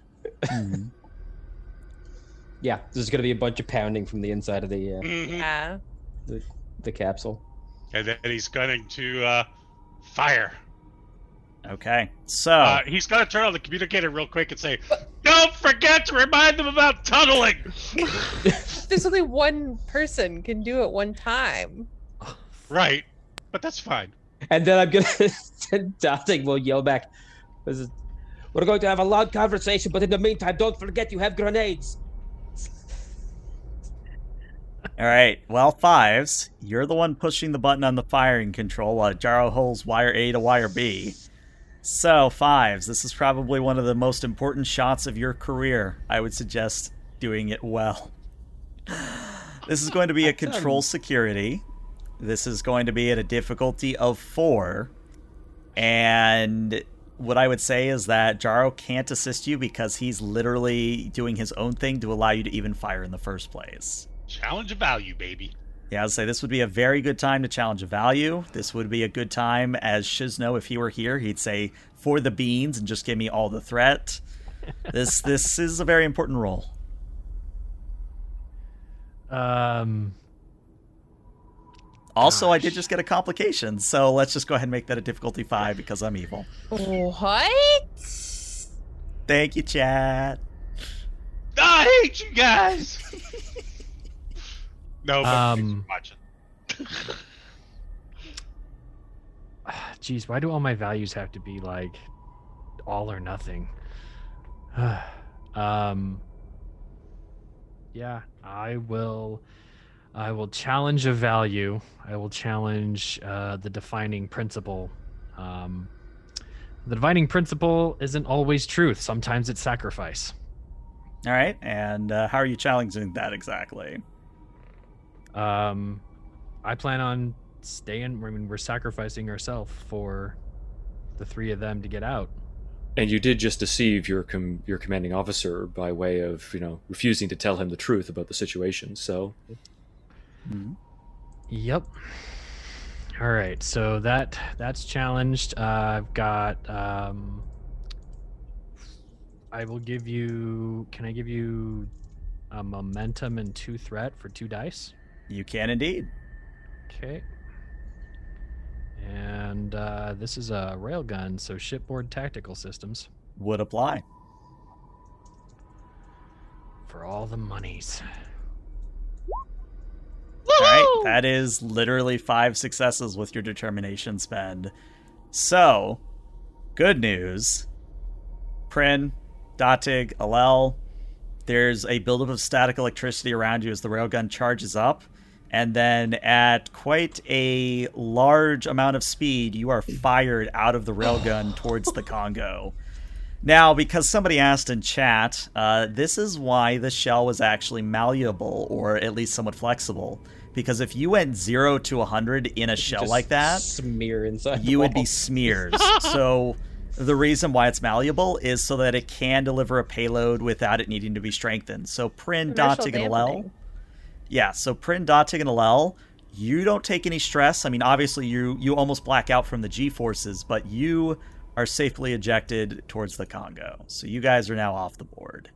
Mm-hmm. Yeah, there's going to be a bunch of pounding from the inside of the capsule. And then he's going to fire. Okay, so... he's going to turn on the communicator real quick and say, don't forget to remind them about tunneling! There's only 1 person can do it 1 time. Right, but that's fine. And then I'm going to... Dateg will yell back, this is... We're going to have a loud conversation, but in the meantime, don't forget you have grenades. All right. Well, Fives, you're the one pushing the button on the firing control while Jaro holds wire A to wire B. So, Fives, this is probably one of the most important shots of your career. I would suggest doing it well. This is going to be a control security. This is going to be at a difficulty of 4. And what I would say is that Jaro can't assist you because he's literally doing his own thing to allow you to even fire in the first place. Challenge a value, baby. Yeah, I'd say this would be a very good time to challenge a value. This would be a good time, as Shizno, if he were here, he'd say, for the beans and just give me all the threat. This is a very important role. Also, gosh. I did just get a complication, so let's just go ahead and make that a difficulty 5 because I'm evil. What? Thank you, chat. I hate you guys. No, but thanks for watching. Jeez, why do all my values have to be like all or nothing? Yeah, I will challenge a value. I will challenge the defining principle. The defining principle isn't always truth. Sometimes it's sacrifice. All right, and how are you challenging that exactly? I plan on staying. I mean, we're sacrificing ourselves for the three of them to get out. And you did just deceive your commanding officer by way of, you know, refusing to tell him the truth about the situation. So. Mm-hmm. Yep. All right. So that's challenged. I've got. I will give you. Can I give you a momentum and 2 threat for 2 dice? You can indeed. Okay. And this is a railgun, so shipboard tactical systems would apply. For all the monies. All right, that is literally 5 successes with your determination spend. So, good news. Prin, Dateg, Allel, there's a buildup of static electricity around you as the railgun charges up. And then at quite a large amount of speed, you are fired out of the railgun towards the Congo. Now, because somebody asked in chat, this is why the shell was actually malleable, or at least somewhat flexible. Because if you went 0 to 100 in a shell like that, smear inside you would be smears. So the reason why it's malleable is so that it can deliver a payload without it needing to be strengthened. So Prin, Dateg, and Allel. Yeah, so Prin, Dateg, and Allel, you don't take any stress. I mean, obviously you almost black out from the G-forces, but you are safely ejected towards the Congo. So you guys are now off the board.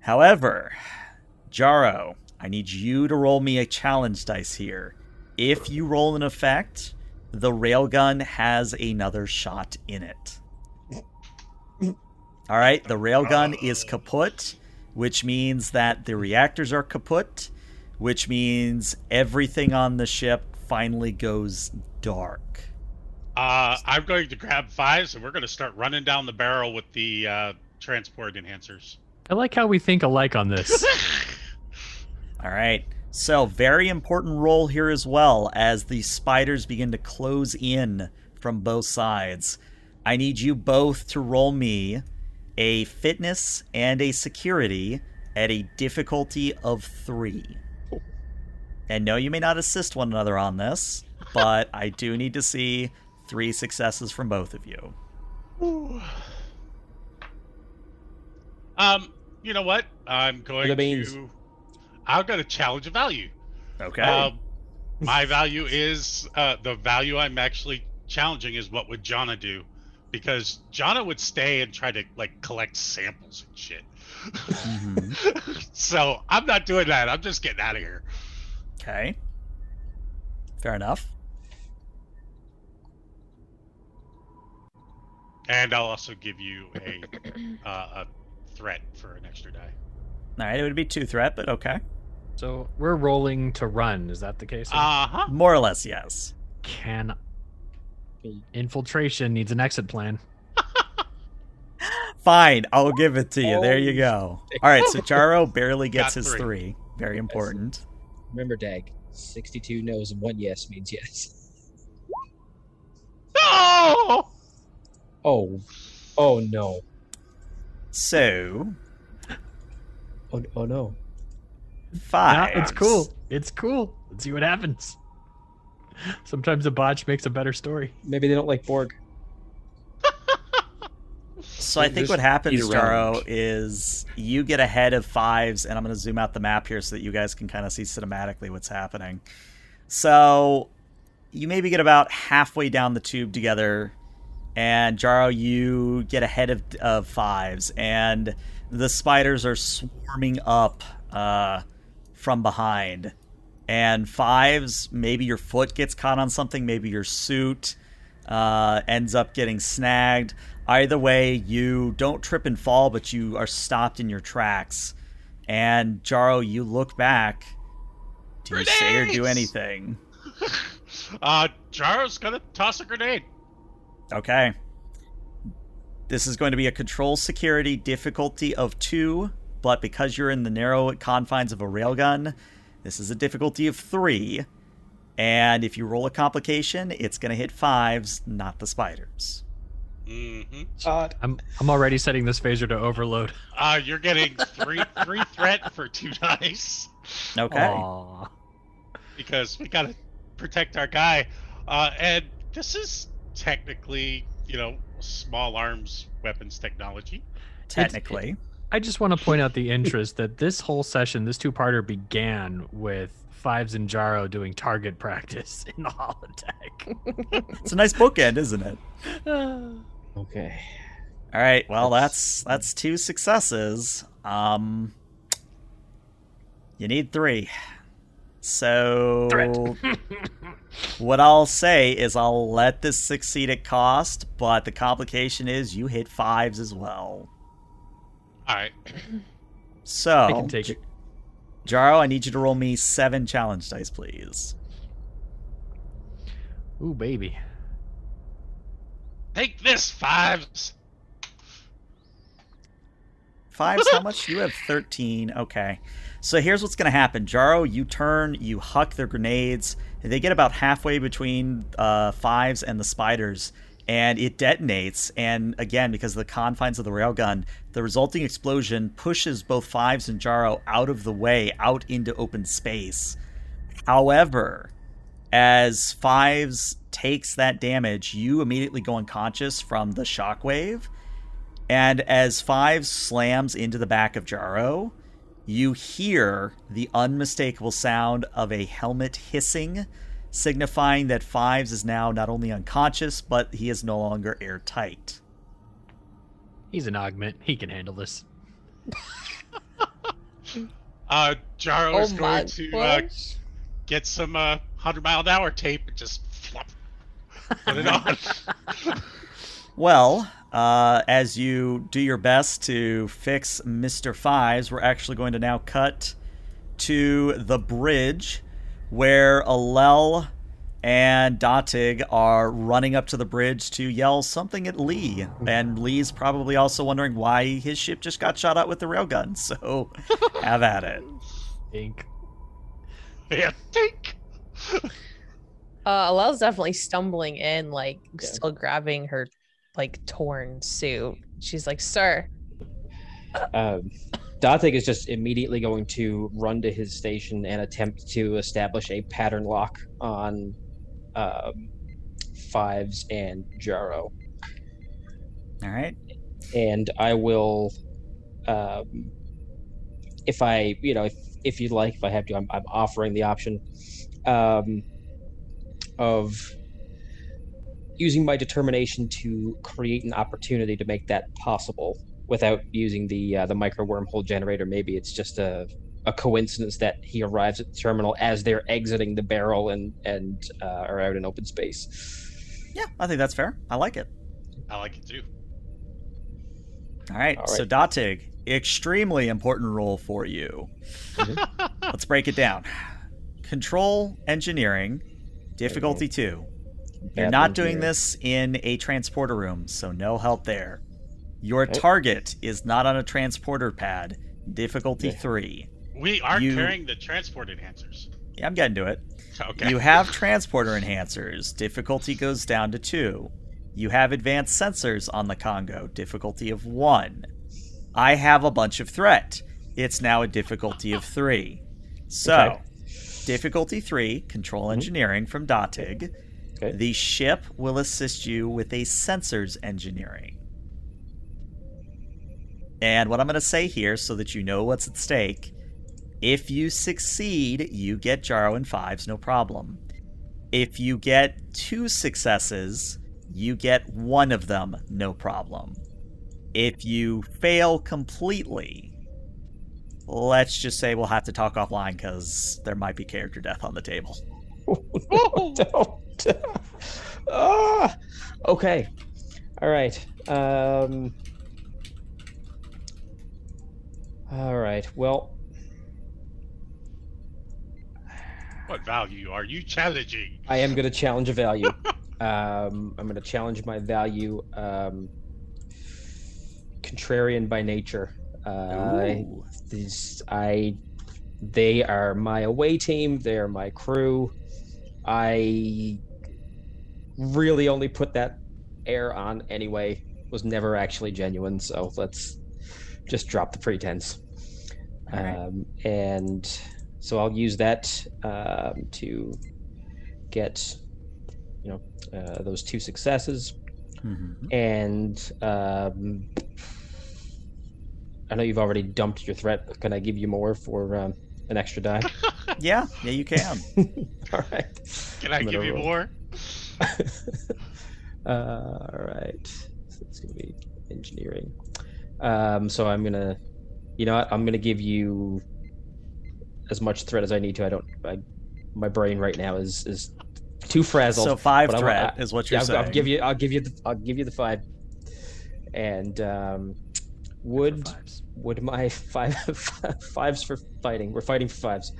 However, Jaro, I need you to roll me a challenge dice here. If you roll an effect, the railgun has another shot in it. All right, the railgun is kaput, which means that the reactors are kaput, which means everything on the ship finally goes dark. I'm going to grab Fives, and we're going to start running down the barrel with the transport enhancers. I like how we think alike on this. All right. So, very important role here as well, as the spiders begin to close in from both sides. I need you both to roll me a fitness and a security at a difficulty of 3. And no, you may not assist one another on this, but I do need to see 3 successes from both of you. Ooh. You know what? I'm going to challenge a value. Okay. My value is the value I'm actually challenging is what would Jana do? Because Jana would stay and try to like collect samples and shit. Mm-hmm. So I'm not doing that. I'm just getting out of here. Okay. Fair enough. And I'll also give you a threat for an extra die. All right, it would be 2 threat, but okay. So we're rolling to run. Is that the case? Uh-huh. More or less, yes. Can infiltration needs an exit plan. Fine, I'll give it to you. There you go. All right, so Jaro barely gets his 3. Very important. Remember, Dag, 62 no's and 1 yes means yes. No! Oh no. So Oh no. Five. Nah, it's cool. It's cool. Let's see what happens. Sometimes a botch makes a better story. Maybe they don't like Borg. So I think what happens, Jaro, is you get ahead of Fives, and I'm going to zoom out the map here so that you guys can kind of see cinematically what's happening. So you maybe get about halfway down the tube together, and Jaro, you get ahead of Fives, and the spiders are swarming up from behind. And Fives, maybe your foot gets caught on something, maybe your suit ends up getting snagged. Either way, you don't trip and fall, but you are stopped in your tracks. And Jaro, you look back. Do you say or do anything? Jaro's gonna toss a grenade. Okay. This is going to be a control security difficulty of 2, but because you're in the narrow confines of a railgun, this is a difficulty of 3. And if you roll a complication, it's gonna hit Fives, not the spiders. Mm-hmm. I'm already setting this phaser to overload. You're getting three threat for 2 dice. Okay. Aww. Because we gotta protect our guy, and this is technically, you know, small arms weapons technology. Technically, I just want to point out the interest that this whole session, this two-parter, began with Fives and Jaro doing target practice in the holodeck. It's a nice bookend, isn't it? Okay. All right. Well, that's 2 successes. You need 3. So what I'll say is I'll let this succeed at cost, but the complication is you hit Fives as well. All right. So I can take it. Jaro, I need you to roll me 7 challenge dice, please. Ooh, baby. Take this, Fives. Fives, how much? You have 13. Okay. So here's what's going to happen. Jaro, you turn, you huck their grenades. They get about halfway between Fives and the spiders, and it detonates. And again, because of the confines of the railgun, the resulting explosion pushes both Fives and Jaro out of the way, out into open space. However, as Fives takes that damage, you immediately go unconscious from the shockwave. And as Fives slams into the back of Jaro, you hear the unmistakable sound of a helmet hissing, signifying that Fives is now not only unconscious, but he is no longer airtight. He's an augment. He can handle this. Jaro is going to get some 100-mile-an-hour tape and just flop, put it on. Well, as you do your best to fix Mr. Fives, we're actually going to now cut to the bridge where Allel and Dateg are running up to the bridge to yell something at Lee. And Lee's probably also wondering why his ship just got shot out with the railgun. So have at it. Think. Yeah, think. Allel's definitely stumbling in, like, still grabbing her, like, torn suit. She's like, sir. Dateg is just immediately going to run to his station and attempt to establish a pattern lock on Fives and Jaro. All right. And I will, if I, you know, if you'd like, if I have to, I'm offering the option of using my determination to create an opportunity to make that possible without using the micro wormhole generator. Maybe it's just a coincidence that he arrives at the terminal as they're exiting the barrel and are out in open space. Yeah, I think that's fair. I like it. I like it too. All right. So Dateg, extremely important role for you. Mm-hmm. Let's break it down. Control engineering, difficulty 2. You're not doing this in a transporter room, so no help there. Your target is not on a transporter pad. Difficulty 3. We are carrying the transport enhancers. Yeah, I'm getting to it. Okay. You have transporter enhancers. Difficulty goes down to 2. You have advanced sensors on the Congo. Difficulty of 1. I have a bunch of threat. It's now a difficulty of 3. So, okay. Difficulty 3, control engineering from Dateg. Okay. The ship will assist you with a sensors engineering. And what I'm going to say here, so that you know what's at stake, if you succeed, you get Jaro and Fives, no problem. If you get 2 successes, you get 1 of them, no problem. If you fail completely, let's just say we'll have to talk offline because there might be character death on the table. No, don't. Okay. All right. All right. Well. What value are you challenging? I am going to challenge a value. I'm going to challenge my value. Contrarian by nature. They are my away team. They are my crew. I really only put that air on anyway. It was never actually genuine. So let's just drop the pretense. All right. And so I'll use that to get, those 2 successes. Mm-hmm. And I know you've already dumped your threat, but can I give you more for an extra die? Yeah, you can. All right. Can I give you more? All right. So it's going to be engineering. So I'm going to, I'm going to give you as much threat as I need to. My brain right now is too frazzled. So 5 threat is what you're saying. I'll give you the 5. And would my 5 for fighting? We're fighting for 5s.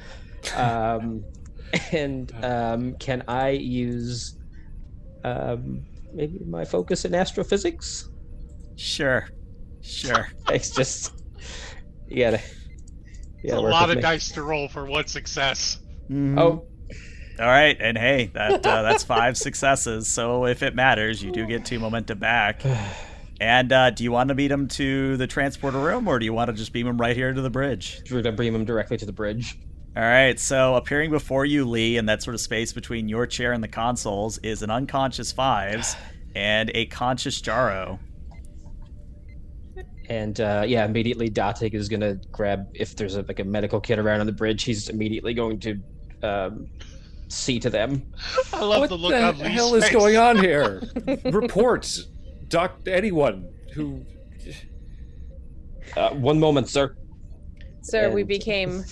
Can I use maybe my focus in astrophysics? Sure. It's just you gotta it's a lot of dice to roll for 1 success. Mm-hmm. Oh. All right, and hey, that's 5 successes. So if it matters, you do get 2 momentum back. And do you want to beat him to the transporter room, or do you want to just beam him right here to the bridge? We're going to beam him directly to the bridge. All right, so appearing before you, Lee, in that sort of space between your chair and the consoles is an unconscious Fives and a conscious Jaro. And immediately Dateg is going to grab, if there's a medical kit around on the bridge, he's immediately going to... see to them. I love what the look on Lee's face. What the hell is going on here? Reports, anyone who... one moment, sir. Sir, we became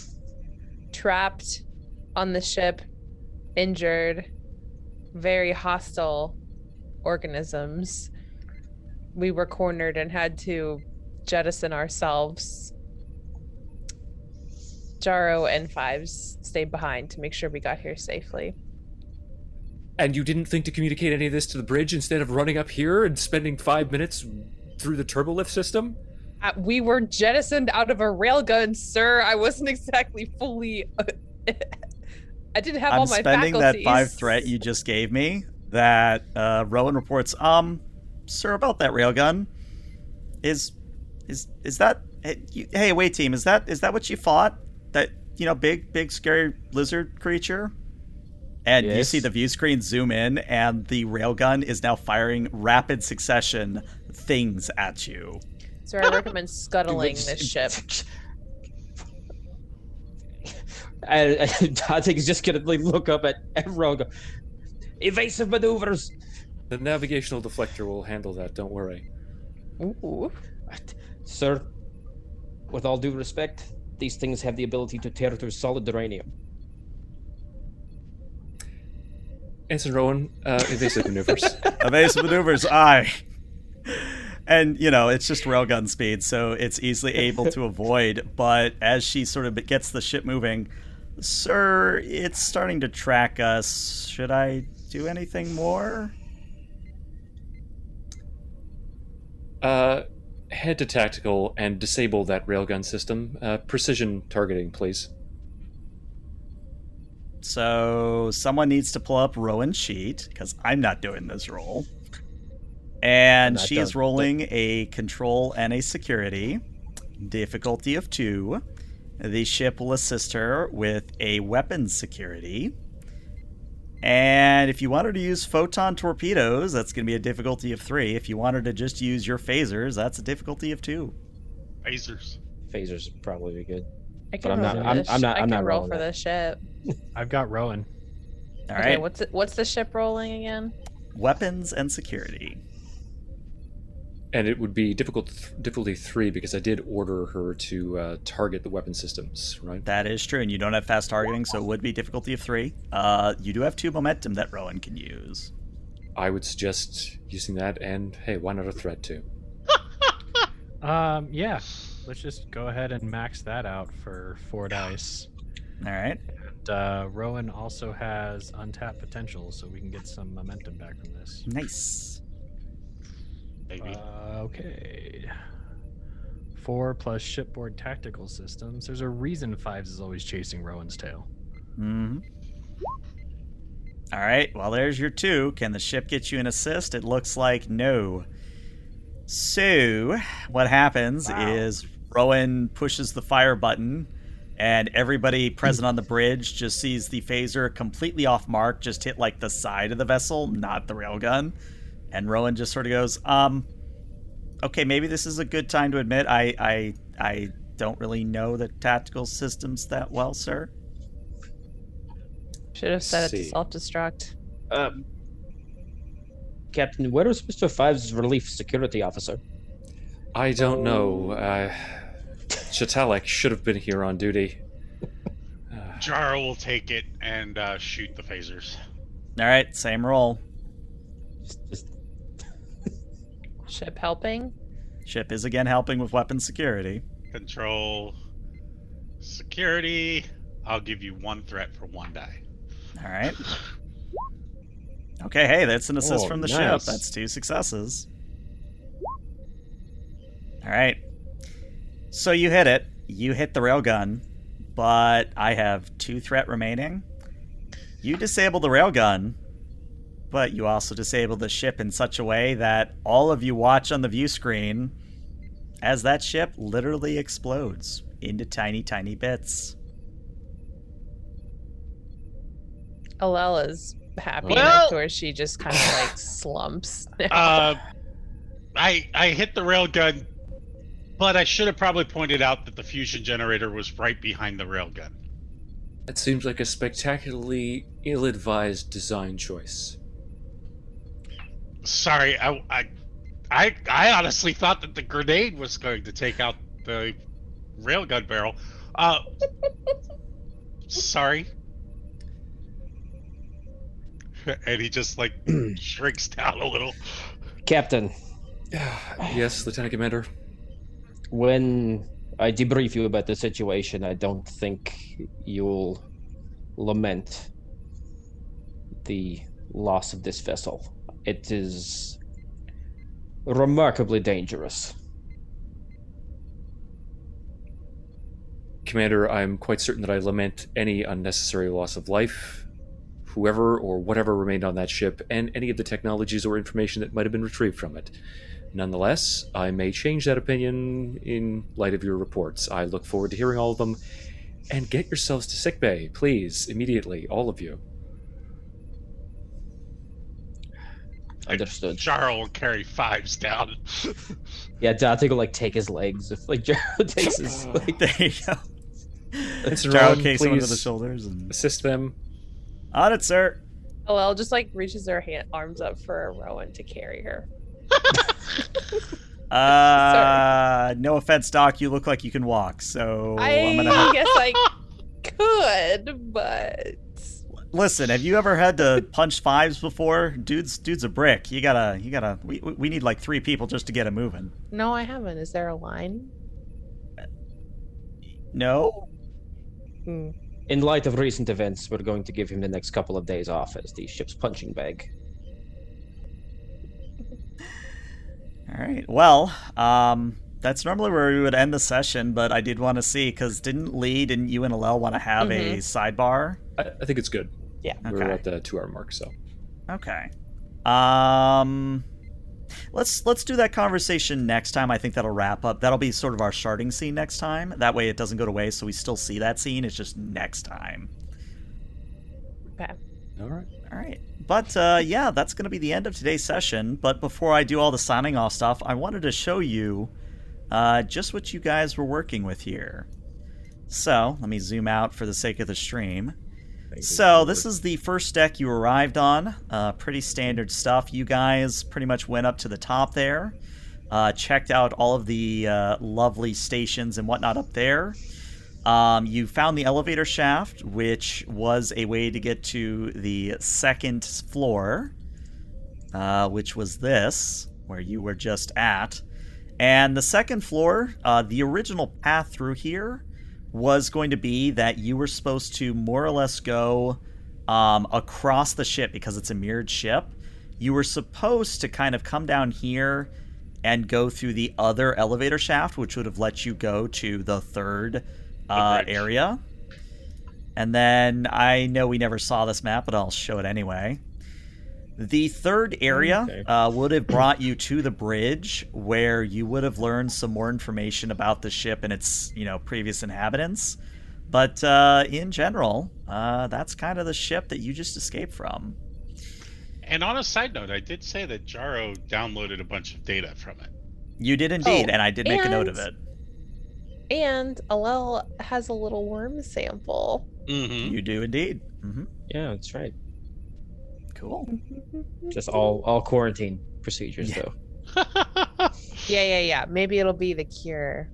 trapped on the ship, injured, very hostile organisms. We were cornered and had to jettison ourselves. Jaro and Fives stayed behind to make sure we got here safely. And you didn't think to communicate any of this to the bridge instead of running up here and spending 5 minutes through the turbolift system? We were jettisoned out of a railgun, sir. I wasn't exactly fully... I didn't have all my faculties. I'm spending that 5 threat you just gave me that Rowan reports, sir, about that railgun. Is that... Hey, away team, is that what you fought? That, big, scary lizard creature? And yes. You see the view screen zoom in, and the railgun is now firing rapid succession things at you. So I recommend scuttling this ship. Dateg is just going to look up at everyone and go, evasive maneuvers! The navigational deflector will handle that, don't worry. Ooh. Sir, with all due respect, these things have the ability to tear through solid uranium. Ensign Rowan, evasive maneuvers. Evasive maneuvers, aye. And, it's just railgun speed, so it's easily able to avoid. But as she sort of gets the ship moving, sir, it's starting to track us. Should I do anything more? Head to tactical and disable that railgun system. Precision targeting, please. So someone needs to pull up Rowan's sheet, because I'm not doing this roll. And she is rolling a control and a security. difficulty of 2. The ship will assist her with a weapons security. And if you want her to use photon torpedoes, that's going to be a difficulty of 3. If you want her to just use your phasers, that's a difficulty of 2. Phasers. Phasers would probably be good. I can roll for this ship. I've got Rowan. All right. Okay, what's the ship rolling again? Weapons and security. And it would be difficulty 3 because I did order her to target the weapon systems, right? That is true, and you don't have fast targeting, so it would be difficulty of 3. You do have 2 momentum that Rowan can use. I would suggest using that, and hey, why not a threat too? Yeah, let's just go ahead and max that out for 4 dice. All right. And Rowan also has untapped potential, so we can get some momentum back from this. Nice. Okay. 4 plus shipboard tactical systems. There's a reason Fives is always chasing Rowan's tail. Mm-hmm. All right. Well, there's your 2. Can the ship get you an assist? It looks like no. So what happens is Rowan pushes the fire button, and everybody present on the bridge just sees the phaser completely off mark, just hit like the side of the vessel, not the railgun. And Rowan just sort of goes, okay, maybe this is a good time to admit I don't really know the tactical systems that well, sir. Should have set it to self-destruct. Captain, where is Mr. Five's relief security officer? I don't know. Chitalic should have been here on duty. Jaro will take it and shoot the phasers. All right, same roll. Just ship helping. Ship is again helping with weapon security. Control security. I'll give you 1 threat for 1 die. All right. Okay, hey, that's an assist from the ship. That's 2 successes. All right. So you hit it. You hit the railgun, but I have 2 threat remaining. You disable the railgun, but you also disable the ship in such a way that all of you watch on the view screen as that ship literally explodes into tiny, tiny bits. Allel is happy enough to where she just kind of like slumps. I hit the railgun, but I should have probably pointed out that the fusion generator was right behind the railgun. That seems like a spectacularly ill-advised design choice. Sorry, I honestly thought that the grenade was going to take out the railgun barrel. Sorry. And he just like shrinks down a little. Captain. Yes, Lieutenant Commander. When I debrief you about the situation, I don't think you'll lament the loss of this vessel. It is remarkably dangerous. Commander, I'm quite certain that I lament any unnecessary loss of life, whoever or whatever remained on that ship, and any of the technologies or information that might have been retrieved from it. Nonetheless, I may change that opinion in light of your reports. I look forward to hearing all of them. And get yourselves to sickbay, please, immediately, all of you. Understood. Jaro will carry Fives down. Yeah, Dateg will like take his legs. If like Jaro takes his like there you go. Jaro takes him under the shoulders and assist them. On it, sir. Allel just like reaches her arms up for Rowan to carry her. No offense, Doc. You look like you can walk, so I'm gonna guess I could, but. Listen, have you ever had to punch Fives before? Dude's a brick. You gotta. We need like 3 people just to get him moving. No, I haven't. Is there a line? No. In light of recent events, we're going to give him the next couple of days off as the ship's punching bag. All right. Well, that's normally where we would end the session, but I did want to see because didn't you and Allel want to have a sidebar? I think it's good. Yeah. We're at the 2-hour mark, so. Okay. let's do that conversation next time. I think that'll wrap up. That'll be sort of our starting scene next time. That way it doesn't go to waste, so we still see that scene. It's just next time. Okay. All right. All right. But, yeah, that's going to be the end of today's session. But before I do all the signing off stuff, I wanted to show you just what you guys were working with here. So let me zoom out for the sake of the stream. So this is the first deck you arrived on. Pretty standard stuff. You guys pretty much went up to the top there, checked out all of the lovely stations and whatnot up there. You found the elevator shaft, which was a way to get to the second floor, which was this, where you were just at. And the second floor, the original path through here was going to be that you were supposed to more or less go across the ship because it's a mirrored ship. You were supposed to kind of come down here and go through the other elevator shaft, which would have let you go to the third area. And then I know we never saw this map, but I'll show it anyway. The third area would have brought you to the bridge, where you would have learned some more information about the ship and its, you know, previous inhabitants. But in general, that's kind of the ship that you just escaped from. And on a side note, I did say that Jaro downloaded a bunch of data from it. You did indeed, and I did make a note of it. And Allel has a little worm sample. Mm-hmm. You do indeed. Mm-hmm. Yeah, that's right. Cool. Just all quarantine procedures, though. Yeah. Maybe it'll be the cure.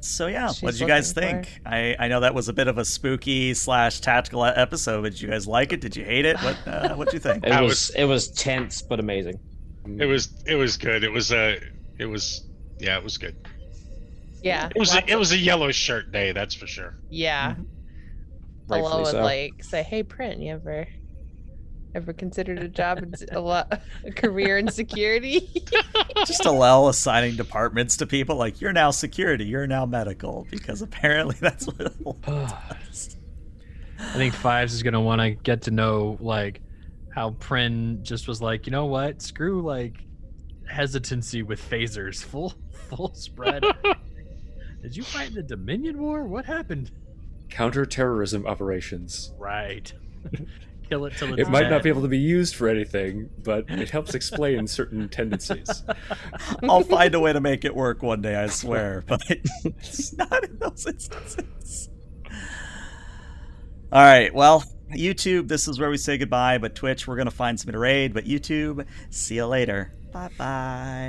So, yeah, what did you guys think? I know that was a bit of a spooky / tactical episode. Did you guys like it? Did you hate it? What'd you think? It was tense, but amazing. It was good. It was good. Yeah. It was a yellow shirt day, that's for sure. Yeah. Mm-hmm. Allel would say, "Hey, Prin, you ever considered a job a career in security?" Just Allel assigning departments to people like, "You're now security, you're now medical," because apparently that's what Allel does. I think Fives is gonna want to get to know how Prin just was like, you know what, screw hesitancy with phasers, full spread. Did you fight in the Dominion War? What happened? Counter-terrorism operations. Right. Kill it till it's dead. Might not be able to be used for anything, but it helps explain certain tendencies. I'll find a way to make it work one day, I swear, but it's not in those instances. All right, well, YouTube, this is where we say goodbye, but Twitch, we're going to find some to raid, but YouTube, see you later. Bye-bye.